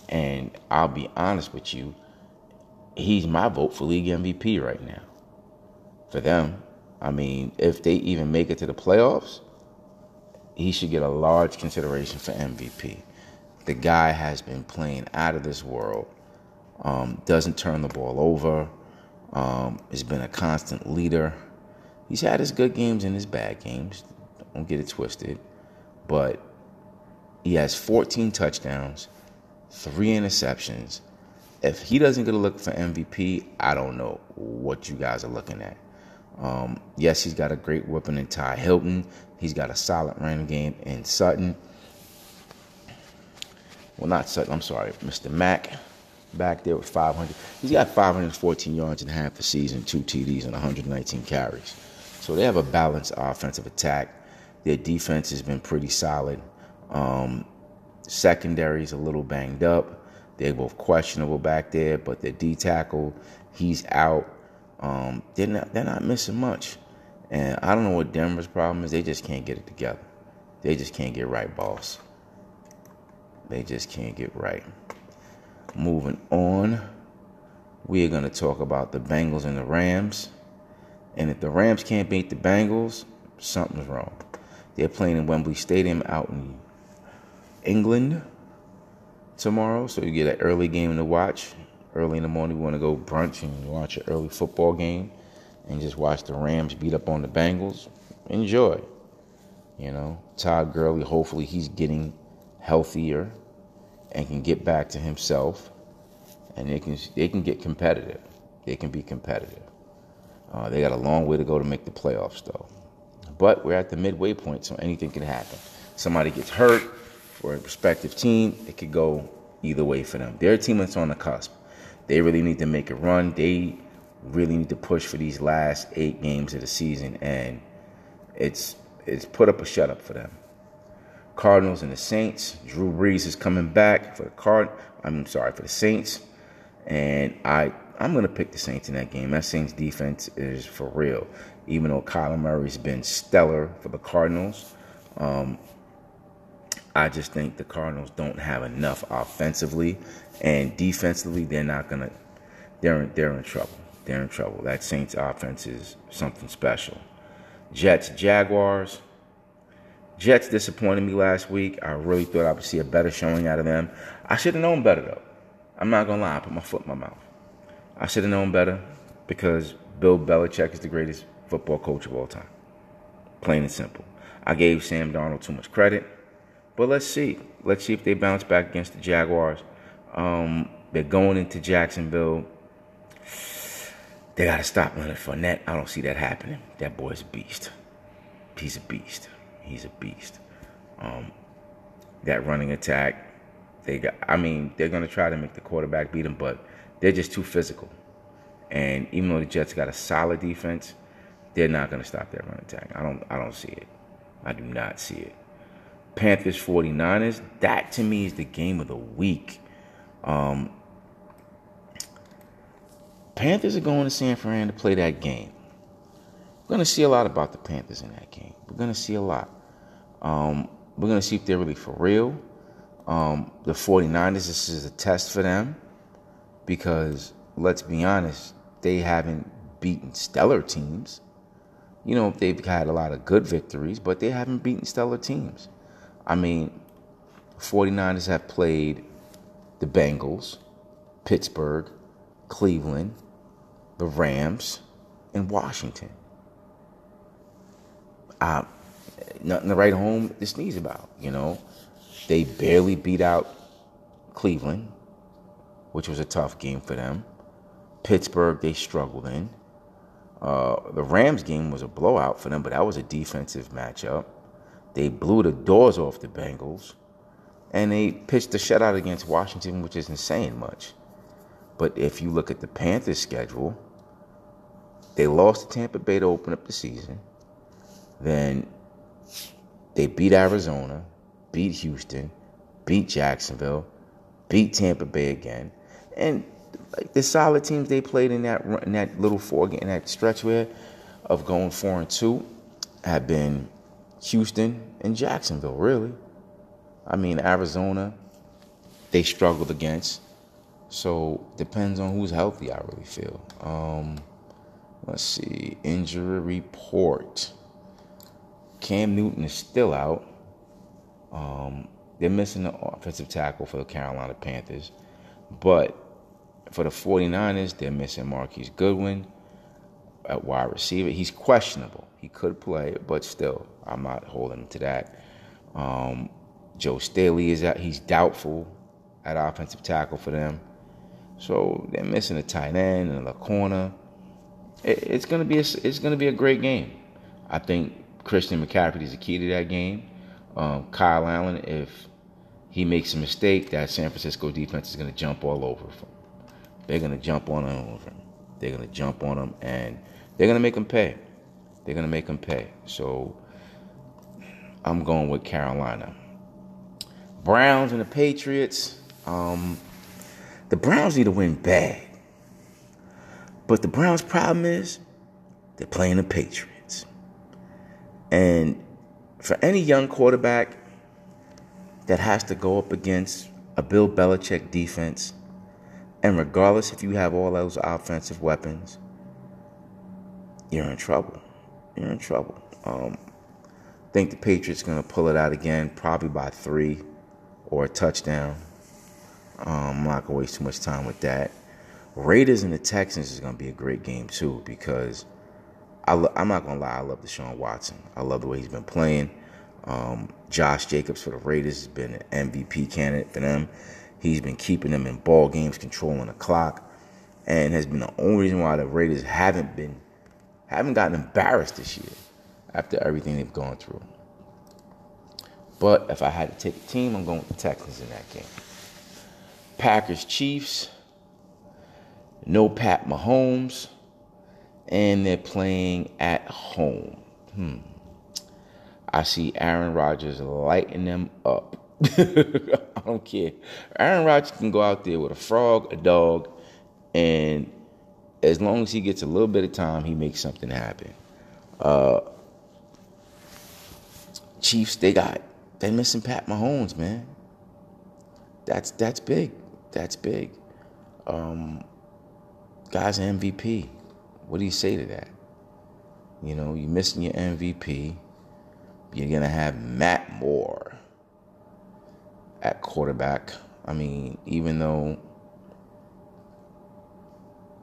And I'll be honest with you, he's my vote for league M V P right now. For them, I mean, if they even make it to the playoffs, he should get a large consideration for M V P. The guy has been playing out of this world. Um, doesn't turn the ball over. Um, has been a constant leader. He's had his good games and his bad games. Don't get it twisted. But he has fourteen touchdowns, three interceptions. If he doesn't get a look for M V P, I don't know what you guys are looking at. Um, yes, he's got a great weapon in Ty Hilton. He's got a solid running game in Sutton. Well, not Sutton. I'm sorry, Mister Mack back there with five hundred. He's got five hundred fourteen yards in half the season, two T Ds, and one hundred nineteen carries. So they have a balanced offensive attack. Their defense has been pretty solid. Um, secondary is a little banged up. They're both questionable back there, but their D tackle, he's out. Um, they're not they're not missing much. And I don't know what Denver's problem is. They just can't get it together. They just can't get right, boss. They just can't get right. Moving on, we are going to talk about the Bengals and the Rams. And if the Rams can't beat the Bengals, something's wrong. They're playing in Wembley Stadium out in England tomorrow. So you get an early game to watch. Early in the morning, you want to go brunch and watch an early football game and just watch the Rams beat up on the Bengals. Enjoy. You know, Todd Gurley, hopefully he's getting healthier and can get back to himself, and they can they can get competitive. They can be competitive. Uh, they got a long way to go to make the playoffs, though. But we're at the midway point, so anything can happen. Somebody gets hurt for a prospective team. It could go either way for them. Their team is on the cusp. They really need to make a run. They really need to push for these last eight games of the season, and it's it's put up a shut up for them. Cardinals and the Saints. Drew Brees is coming back for the Card. I'm sorry for the Saints, and I I'm gonna pick the Saints in that game. That Saints defense is for real. Even though Kyler Murray's been stellar for the Cardinals, um, I just think the Cardinals don't have enough offensively, and defensively they're not gonna. They're in, they're in trouble. They're in trouble. That Saints offense is something special. Jets, Jaguars. Jets disappointed me last week. I really thought I would see a better showing out of them. I should have known better, though. I'm not going to lie. I put my foot in my mouth. I should have known better because Bill Belichick is the greatest football coach of all time. Plain and simple. I gave Sam Darnold too much credit. But let's see. Let's see if they bounce back against the Jaguars. Um, they're going into Jacksonville. They got to stop Leonard Fournette. I don't see that happening. That boy's a beast. He's a beast. He's a beast. Um, that running attack, they got. I mean, they're going to try to make the quarterback beat him, but they're just too physical. And even though the Jets got a solid defense, they're not going to stop that running attack. I don't I don't see it. I do not see it. Panthers, 49ers, that to me is the game of the week. Um, Panthers are going to San Fran to play that game. We're going to see a lot about the Panthers in that game. We're going to see a lot. Um, we're going to see if they're really for real. Um, the 49ers, this is a test for them because, let's be honest, they haven't beaten stellar teams. You know, they've had a lot of good victories, but they haven't beaten stellar teams. I mean, 49ers have played the Bengals, Pittsburgh, Cleveland, the Rams, and Washington. Uh, nothing to write home to sneeze about, you know. They barely beat out Cleveland, which was a tough game for them. Pittsburgh, they struggled in. Uh, the Rams game was a blowout for them, but that was a defensive matchup. They blew the doors off the Bengals, and they pitched a shutout against Washington, which isn't saying much. But if you look at the Panthers' schedule, they lost to Tampa Bay to open up the season. Then they beat Arizona, beat Houston, beat Jacksonville, beat Tampa Bay again. And like the solid teams they played in that in that little four in that stretch where of going four and two have been Houston and Jacksonville, really. I mean, Arizona, they struggled against. So depends on who's healthy, I really feel. Um, let's see. Injury report. Cam Newton is still out. Um, they're missing the offensive tackle for the Carolina Panthers. But for the 49ers, they're missing Marquise Goodwin at wide receiver. He's questionable. He could play, but still, I'm not holding him to that. Um, Joe Staley is out. He's doubtful at offensive tackle for them. So they're missing a tight end and a corner. It, it's gonna be a, it's gonna be a great game. I think Christian McCaffrey is the key to that game. Um, Kyle Allen, if he makes a mistake, that San Francisco defense is gonna jump all over him. They're gonna jump on him over him. They're gonna jump on him, and they're gonna make him pay. They're gonna make him pay. So I'm going with Carolina. Browns and the Patriots. Um, the Browns need to win bad. But the Browns' problem is they're playing the Patriots. And for any young quarterback that has to go up against a Bill Belichick defense, and regardless if you have all those offensive weapons, you're in trouble. You're in trouble. Um, I think the Patriots are going to pull it out again, probably by three or a touchdown. Um, I'm not going to waste too much time with that. Raiders and the Texans is going to be a great game, too, because I lo- I'm not going to lie. I love DeShaun Watson. I love the way he's been playing. Um, Josh Jacobs for the Raiders has been an M V P candidate for them. He's been keeping them in ball games, controlling the clock, and has been the only reason why the Raiders haven't been haven't gotten embarrassed this year after everything they've gone through. But if I had to take a team, I'm going with the Texans in that game. Packers, Chiefs, no Pat Mahomes, and they're playing at home. Hmm. I see Aaron Rodgers lighting them up. I don't care. Aaron Rodgers can go out there with a frog, a dog, and as long as he gets a little bit of time, he makes something happen. Uh, Chiefs, they got, they're missing Pat Mahomes, man. That's that's big. That's big. Um, guy's an M V P. What do you say to that? You know, you're missing your M V P. You're going to have Matt Moore at quarterback. I mean, even though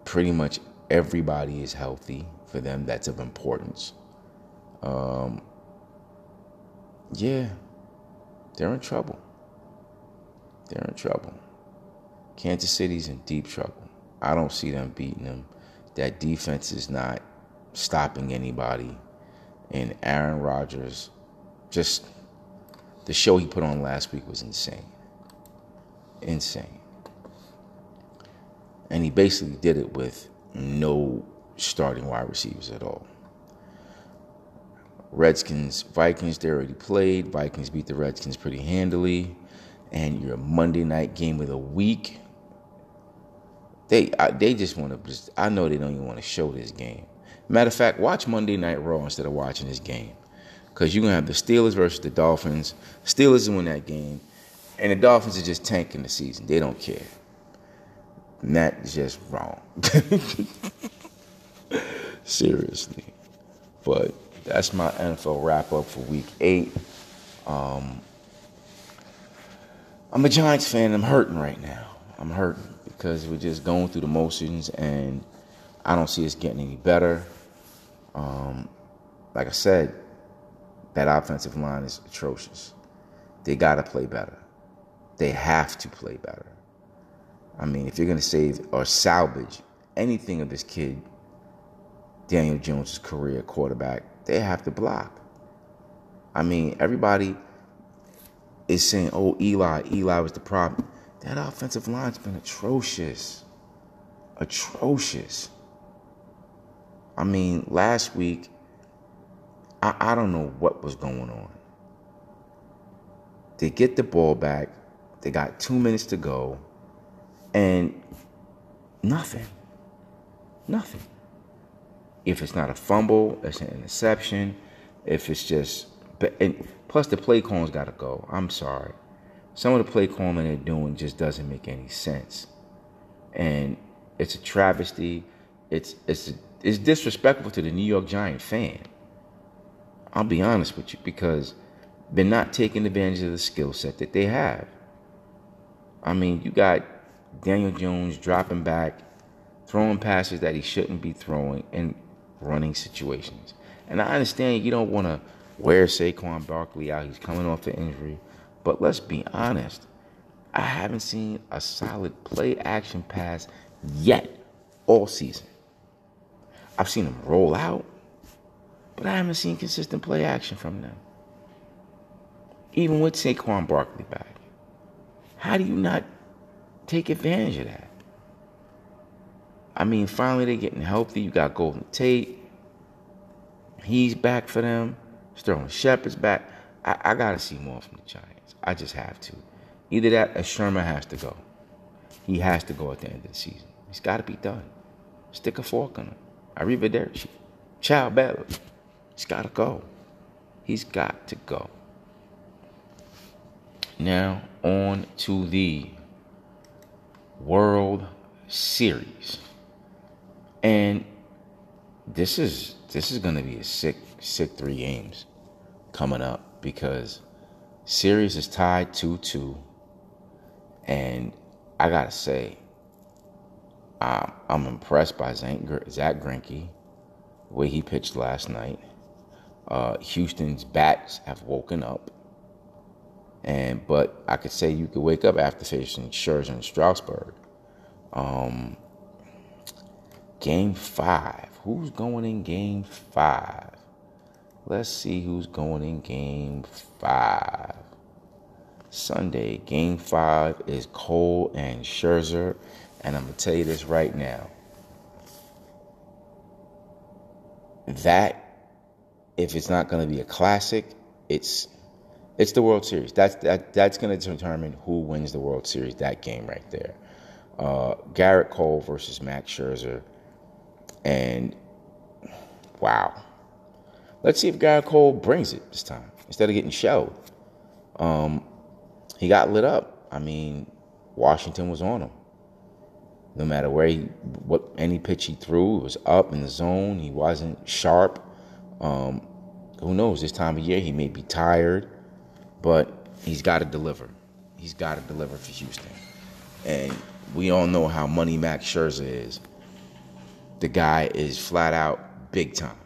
pretty much everybody is healthy for them, that's of importance. Um, yeah, they're in trouble. They're in trouble. Kansas City's in deep trouble. I don't see them beating them. That defense is not stopping anybody. And Aaron Rodgers, just the show he put on last week was insane. Insane. And he basically did it with no starting wide receivers at all. Redskins, Vikings, they already played. Vikings beat the Redskins pretty handily. And your Monday night game of the week, they I, they just want to, just, I know they don't even want to show this game. Matter of fact, watch Monday Night Raw instead of watching this game. Because you're going to have the Steelers versus the Dolphins. Steelers win that game. And the Dolphins are just tanking the season. They don't care. And that is just wrong. Seriously. But that's my N F L wrap-up for week eight. Um... I'm a Giants fan. I'm hurting right now. I'm hurting because we're just going through the motions, and I don't see us getting any better. Um, like I said, that offensive line is atrocious. They got to play better. They have to play better. I mean, if you're going to save or salvage anything of this kid, Daniel Jones' career quarterback, they have to block. I mean, everybody is saying, oh, Eli, Eli was the problem. That offensive line's been atrocious. Atrocious. I mean, last week, I, I don't know what was going on. They get the ball back. They got two minutes to go, and nothing. Nothing. If it's not a fumble, it's an interception. If it's just... And plus, the play calling's got to go. I'm sorry. Some of the play calling they're doing just doesn't make any sense. And it's a travesty. It's it's it's disrespectful to the New York Giant fan. I'll be honest with you, because they're not taking advantage of the skill set that they have. I mean, you got Daniel Jones dropping back, throwing passes that he shouldn't be throwing in running situations. And I understand you don't want to wear Saquon Barkley out. He's coming off the injury. But let's be honest. I haven't seen a solid play-action pass yet all season. I've seen them roll out, but I haven't seen consistent play-action from them. Even with Saquon Barkley back. How do you not take advantage of that? I mean, finally they're getting healthy. You got Golden Tate. He's back for them. Sterling Shepard's back. I, I got to see more from the Giants. I just have to. Either that or Sherman has to go. He has to go at the end of the season. He's got to be done. Stick a fork in him. Arrivederci. Ciao, bello. He's got to go. He's got to go. Now, on to the World Series. And this is this is going to be a sick, sick three games coming up, because series is tied two two. And I got to say, I, I'm impressed by Zach Greinke, the way he pitched last night. Uh, Houston's bats have woken up. and But I could say you could wake up after facing Scherzer and Strasburg. Um... Game five. Who's going in game five? Let's see who's going in game five. Sunday, game five is Cole and Scherzer. And I'm going to tell you this right now. That, if it's not going to be a classic, it's it's the World Series. That's, that, that's going to determine who wins the World Series, that game right there. Uh, Gerrit Cole versus Max Scherzer. And, wow. Let's see if Gerrit Cole brings it this time instead of getting shelled. Um, he got lit up. I mean, Washington was on him. No matter where he, what any pitch he threw, it was up in the zone. He wasn't sharp. Um, who knows? This time of year, he may be tired. But he's got to deliver. He's got to deliver for Houston. And we all know how money Max Scherzer is. The guy is flat out big time.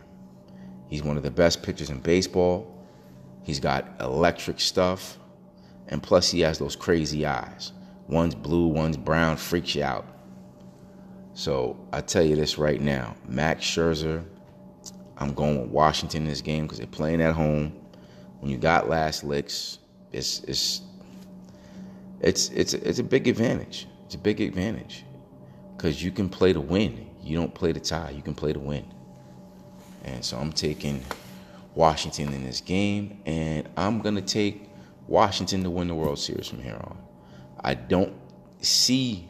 He's one of the best pitchers in baseball. He's got electric stuff. And plus he has those crazy eyes. One's blue, one's brown, freaks you out. So I tell you this right now. Max Scherzer, I'm going with Washington in this game because they're playing at home. When you got last licks, it's it's it's it's it's a big advantage. It's a big advantage. Because you can play to win. You don't play the tie. You can play to win. And so I'm taking Washington in this game. And I'm going to take Washington to win the World Series from here on. I don't see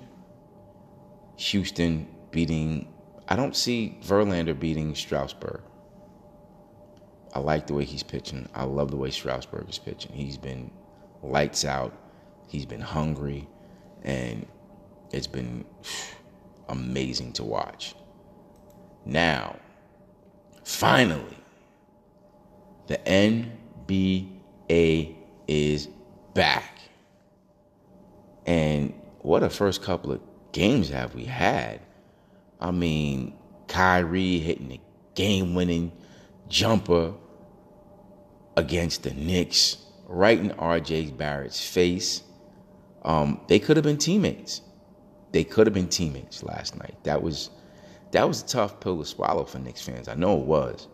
Houston beating... I don't see Verlander beating Strasburg. I like the way he's pitching. I love the way Strasburg is pitching. He's been lights out. He's been hungry. And it's been... amazing to watch. Now, finally, the N B A is back. And what a first couple of games have we had. I mean, Kyrie hitting the game-winning jumper against the Knicks, right in R J Barrett's face. Um, they could have been teammates. They could have been teammates last night. That was that was a tough pill to swallow for Knicks fans. I know it was.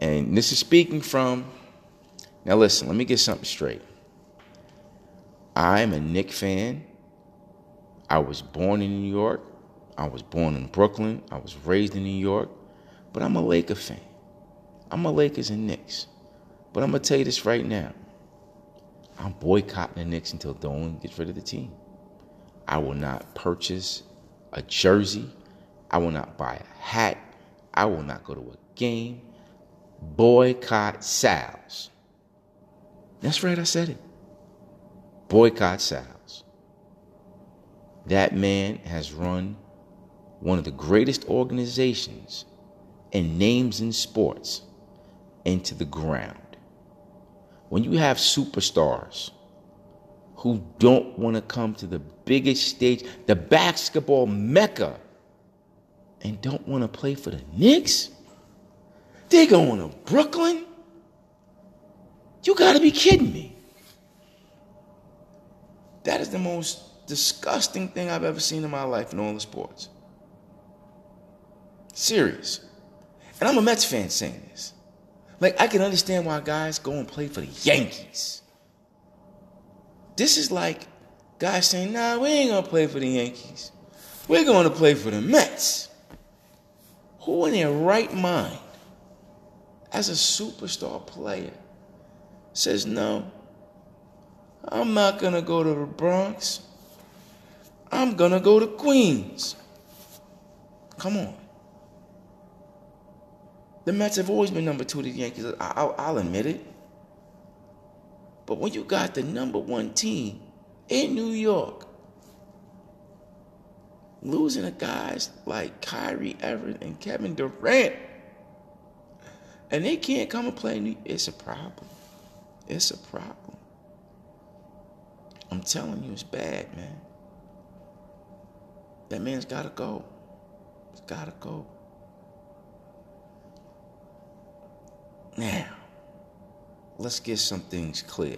And this is speaking from... Now, listen, let me get something straight. I'm a Knicks fan. I was born in New York. I was born in Brooklyn. I was raised in New York. But I'm a Lakers fan. I'm a Lakers and Knicks. But I'm going to tell you this right now. I'm boycotting the Knicks until Dolan gets rid of the team. I will not purchase a jersey. I will not buy a hat. I will not go to a game. Boycott Sal's. That's right, I said it. Boycott Sal's. That man has run one of the greatest organizations and names in sports into the ground. When you have superstars who don't want to come to the biggest stage, the basketball mecca, and don't want to play for the Knicks, they're going to Brooklyn? You got to be kidding me. That is the most disgusting thing I've ever seen in my life in all the sports. Serious. And I'm a Mets fan saying this. Like, I can understand why guys go and play for the Yankees. This is like guys saying, nah, we ain't going to play for the Yankees. We're going to play for the Mets. Who in their right mind, as a superstar player, says, no, I'm not going to go to the Bronx. I'm going to go to Queens. Come on. The Mets have always been number two to the Yankees. I, I'll, I'll admit it. But when you got the number one team in New York, losing to guys like Kyrie Irving and Kevin Durant, and they can't come and play New York, it's a problem. It's a problem. I'm telling you, it's bad, man. That man's got to go. He's got to go. Now, let's get some things clear.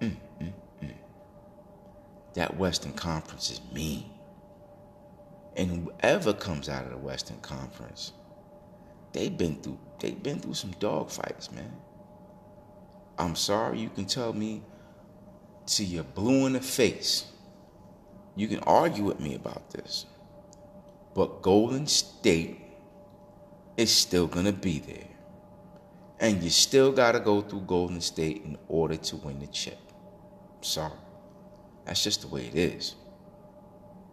Mm, mm, mm. That Western Conference is mean. And whoever comes out of the Western Conference, they've been through they've been through some dogfights, man. I'm sorry, you can tell me till you're blue in the face. You can argue with me about this. But Golden State is still going to be there. And you still got to go through Golden State in order to win the chip. Sorry. That's just the way it is.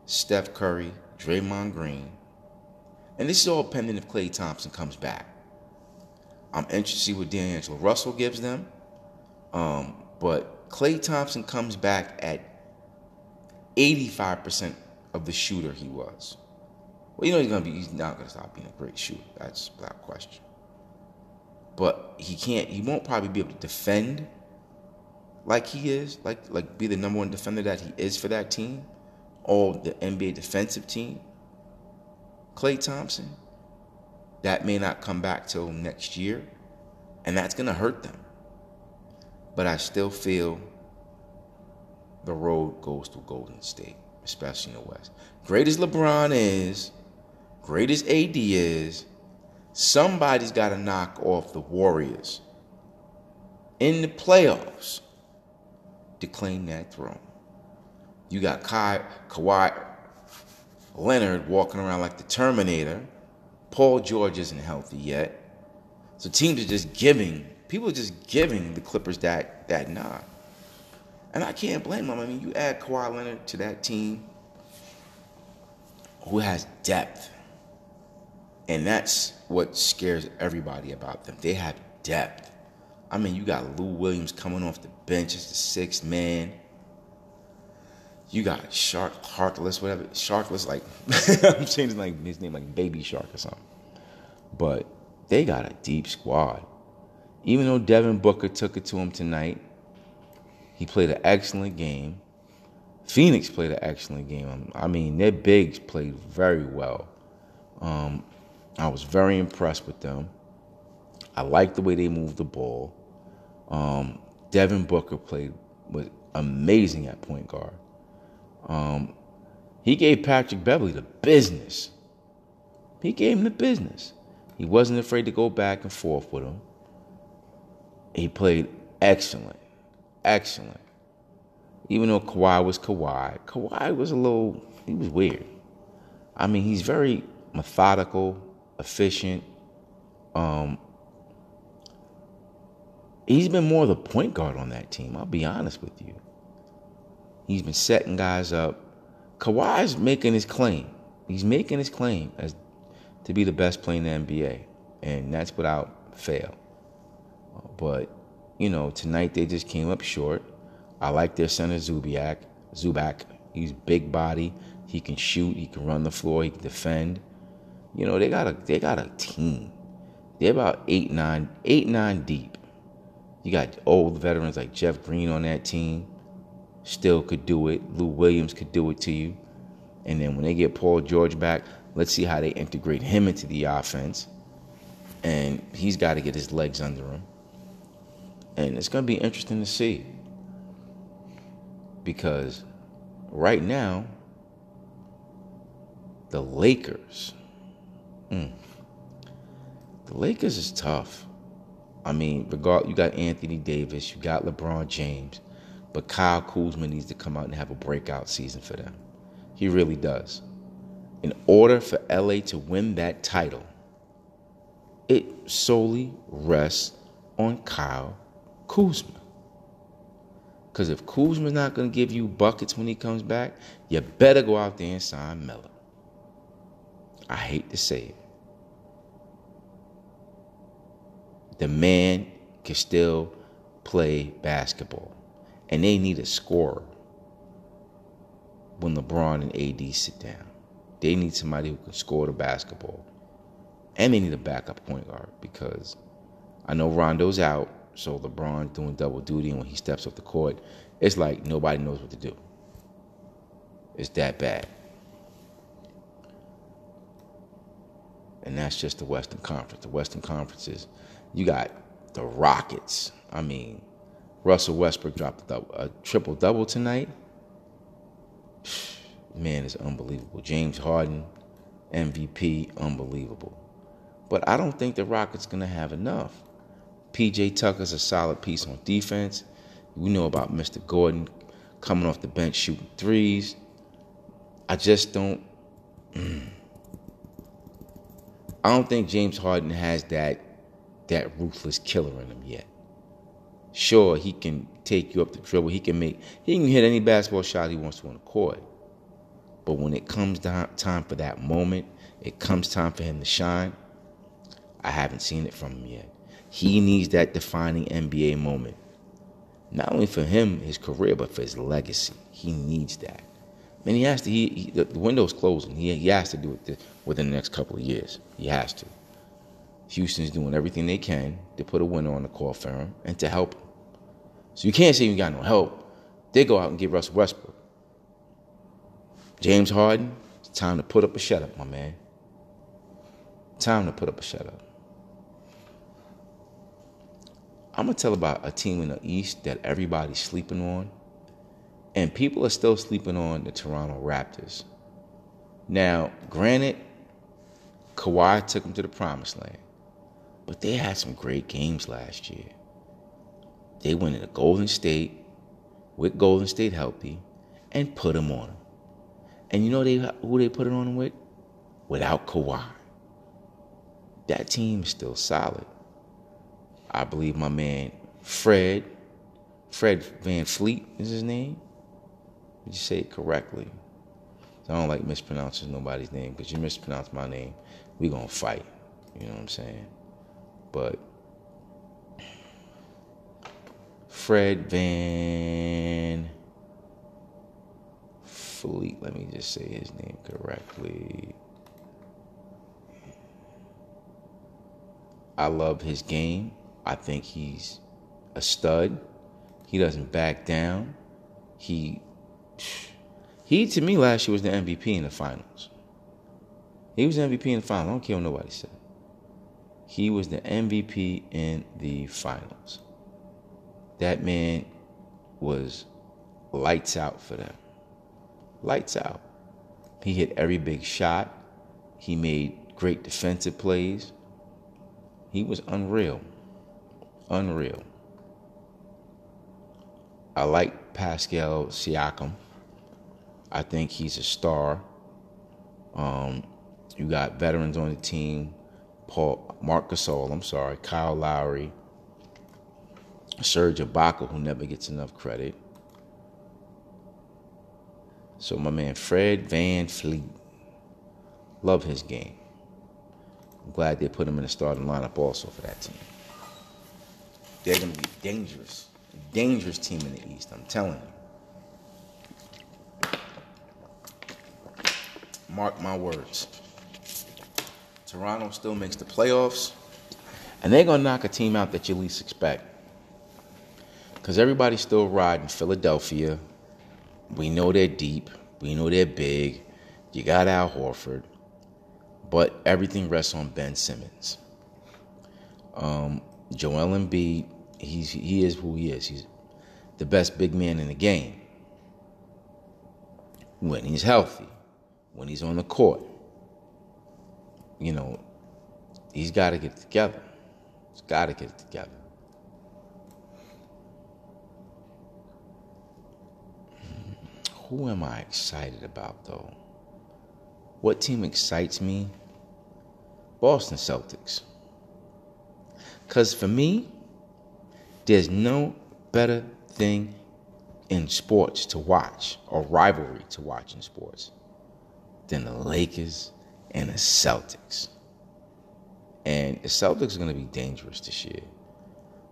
Steph Curry, Draymond Green. And this is all pending if Klay Thompson comes back. I'm interested to see what D'Angelo Russell gives them. Um, but Klay Thompson comes back at eighty-five percent of the shooter he was. Well, you know he's gonna be—he's not gonna stop being a great shooter. That's without question. But he can't—he won't probably be able to defend like he is, like like be the number one defender that he is for that team, or the N B A defensive team. Klay Thompson, that may not come back till next year, and that's gonna hurt them. But I still feel the road goes to Golden State, especially in the West. Great as LeBron is, great as A D is, somebody's got to knock off the Warriors in the playoffs to claim that throne. You got Kai, Kawhi Leonard walking around like the Terminator. Paul George isn't healthy yet. So teams are just giving, people are just giving the Clippers that, that nod. And I can't blame them. I mean, you add Kawhi Leonard to that team, who has depth. And that's what scares everybody about them. They have depth. I mean, you got Lou Williams coming off the bench as the sixth man. You got Shark, Harkless, whatever. Sharkless, like, I'm changing like his name like Baby Shark or something. But they got a deep squad. Even though Devin Booker took it to him tonight, he played an excellent game. Phoenix played an excellent game. I mean, their bigs played very well. Um, I was very impressed with them. I liked the way they moved the ball. Um, Devin Booker played was amazing at point guard. Um, he gave Patrick Beverley the business. He gave him the business. He wasn't afraid to go back and forth with him. He played excellent, excellent. Even though Kawhi was Kawhi, Kawhi was a little, he was weird. I mean, he's very methodical, efficient. Um, He's been more the point guard on that team. I'll be honest with you. He's been setting guys up. Kawhi's making his claim. He's making his claim as to be the best player in the N B A. And that's without fail. But, you know, tonight they just came up short. I like their center, Zubac. Zubac. He's big body. He can shoot. He can run the floor. He can defend. You know, they got a they got a team. They're about eight, nine, eight, nine deep. You got old veterans like Jeff Green on that team. Still could do it. Lou Williams could do it to you. And then when they get Paul George back, let's see how they integrate him into the offense. And he's got to get his legs under him. And it's going to be interesting to see. Because right now, the Lakers. Mm, the Lakers is tough. I mean, regard you got Anthony Davis, you got LeBron James. But Kyle Kuzma needs to come out and have a breakout season for them. He really does. In order for L A to win that title, it solely rests on Kyle Kuzma. Because if Kuzma's not going to give you buckets when he comes back, you better go out there and sign Melo. I hate to say it. The man can still play basketball. And they need a scorer when LeBron and A D sit down. They need somebody who can score the basketball. And they need a backup point guard because I know Rondo's out, so LeBron's doing double duty. And when he steps off the court, it's like nobody knows what to do. It's that bad. And that's just the Western Conference. The Western Conference is, you got the Rockets. I mean, Russell Westbrook dropped a, double, a triple-double tonight. Man, it's unbelievable. James Harden, M V P, unbelievable. But I don't think the Rockets going to have enough. P J. Tucker's a solid piece on defense. We know about Mister Gordon coming off the bench shooting threes. I just don't... I don't think James Harden has that, that ruthless killer in him yet. Sure, he can take you up the dribble. He can make, he can hit any basketball shot he wants to on the court. But when it comes down, time for that moment, it comes time for him to shine, I haven't seen it from him yet. He needs that defining N B A moment. Not only for him, his career, but for his legacy. He needs that. And he has to, he, he, the window's closing. He, he has to do it within the next couple of years. He has to. Houston's doing everything they can to put a winner on the court for him and to help him. So you can't say you got no help. They go out and get Russell Westbrook. James Harden, it's time to put up a shut-up, my man. Time to put up a shut-up. I'm going to tell about a team in the East that everybody's sleeping on. And people are still sleeping on the Toronto Raptors. Now, granted, Kawhi took them to the promised land. But they had some great games last year. They went into Golden State with Golden State healthy and put them on them. And you know they who they put it on them with? Without Kawhi. That team is still solid. I believe my man Fred, Fred VanVleet is his name. Did you say it correctly? I don't like mispronouncing nobody's name because you mispronounce my name, we're going to fight. You know what I'm saying? But Fred VanVleet. Let me just say his name correctly. I love his game. I think he's a stud. He doesn't back down. He, he to me last year was the M V P in the finals. He was the M V P in the finals. I don't care what nobody said. He was the M V P in the finals. That man was lights out for them. Lights out. He hit every big shot. He made great defensive plays. He was unreal. Unreal. I like Pascal Siakam. I think he's a star. Um, you got veterans on the team. Paul Marc Gasol, I'm sorry. Kyle Lowry. Serge Ibaka, who never gets enough credit. So my man Fred VanVleet, love his game. I'm glad they put him in the starting lineup also for that team. They're going to be dangerous, dangerous team in the East, I'm telling you. Mark my words. Toronto still makes the playoffs, and they're going to knock a team out that you least expect. Because everybody's still riding Philadelphia. We know they're deep. We know they're big. You got Al Horford. But everything rests on Ben Simmons. Um, Joel Embiid, he's, he is who he is. He's the best big man in the game. When he's healthy. When he's on the court. You know, he's got to get it together. He's got to get it together. Who am I excited about, though? What team excites me? Boston Celtics. Because for me, there's no better thing in sports to watch, or rivalry to watch in sports, than the Lakers and the Celtics. And the Celtics are going to be dangerous this year.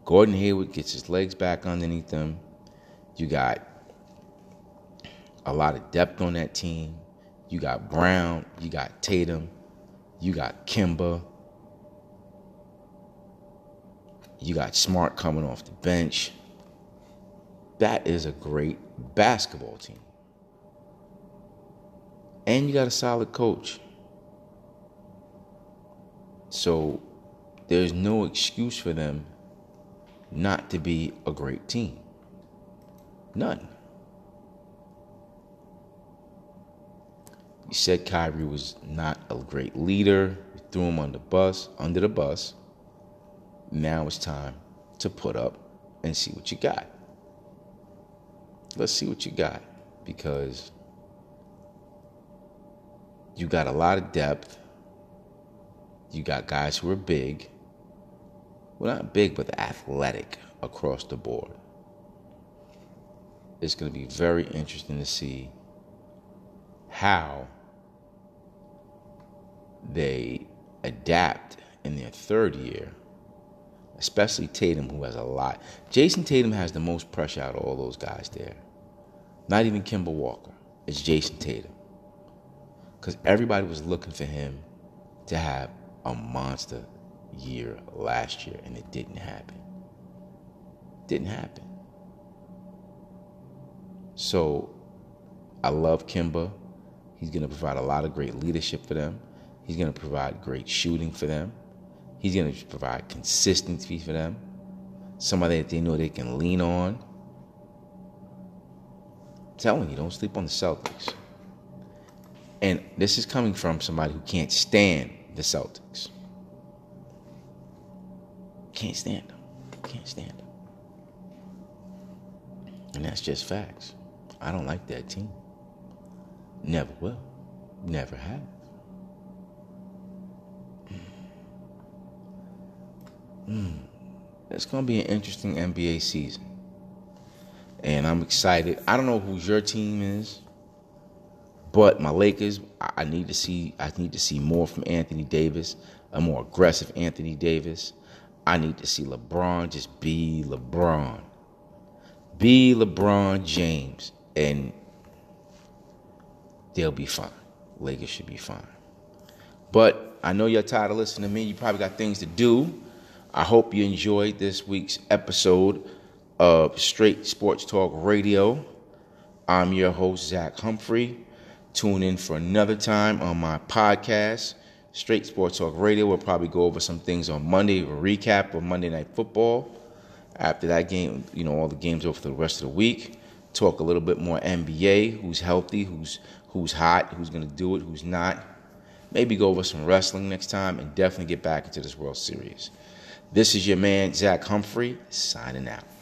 Gordon Hayward gets his legs back underneath them. You got a lot of depth on that team. You got Brown. You got Tatum. You got Kimba. You got Smart coming off the bench. That is a great basketball team. And you got a solid coach. So there's no excuse for them not to be a great team. None. You said Kyrie was not a great leader. You threw him on the bus, under the bus. Now it's time to put up and see what you got. Let's see what you got, because you got a lot of depth. You got guys who are big. Well, not big, but athletic across the board. It's going to be very interesting to see how they adapt in their third year, especially Tatum, who has a lot. Jason Tatum has the most pressure out of all those guys there. Not even Kemba Walker. It's Jason Tatum. Because everybody was looking for him to have a monster year last year, and it didn't happen. Didn't happen. So, I love Kemba. He's going to provide a lot of great leadership for them. He's going to provide great shooting for them. He's going to provide consistency for them. Somebody that they know they can lean on. I'm telling you, don't sleep on the Celtics. And this is coming from somebody who can't stand the Celtics. Can't stand them. Can't stand them. And that's just facts. I don't like that team. Never will. Never have. Mm. It's going to be an interesting N B A season. And I'm excited. I don't know who your team is, but my Lakers, I need to see I need to see more from Anthony Davis, a more aggressive Anthony Davis. I need to see LeBron just be LeBron. Be LeBron James, and they'll be fine. Lakers should be fine. But I know you're tired of listening to me. You probably got things to do. I hope you enjoyed this week's episode of Straight Sports Talk Radio. I'm your host, Zach Humphrey. Tune in for another time on my podcast, Straight Sports Talk Radio. We'll probably go over some things on Monday, a recap of Monday Night Football. After that game, you know, all the games over for the rest of the week. Talk a little bit more N B A, who's healthy, who's who's hot, who's going to do it, who's not. Maybe go over some wrestling next time, and definitely get back into this World Series. This is your man, Zach Humphrey, signing out.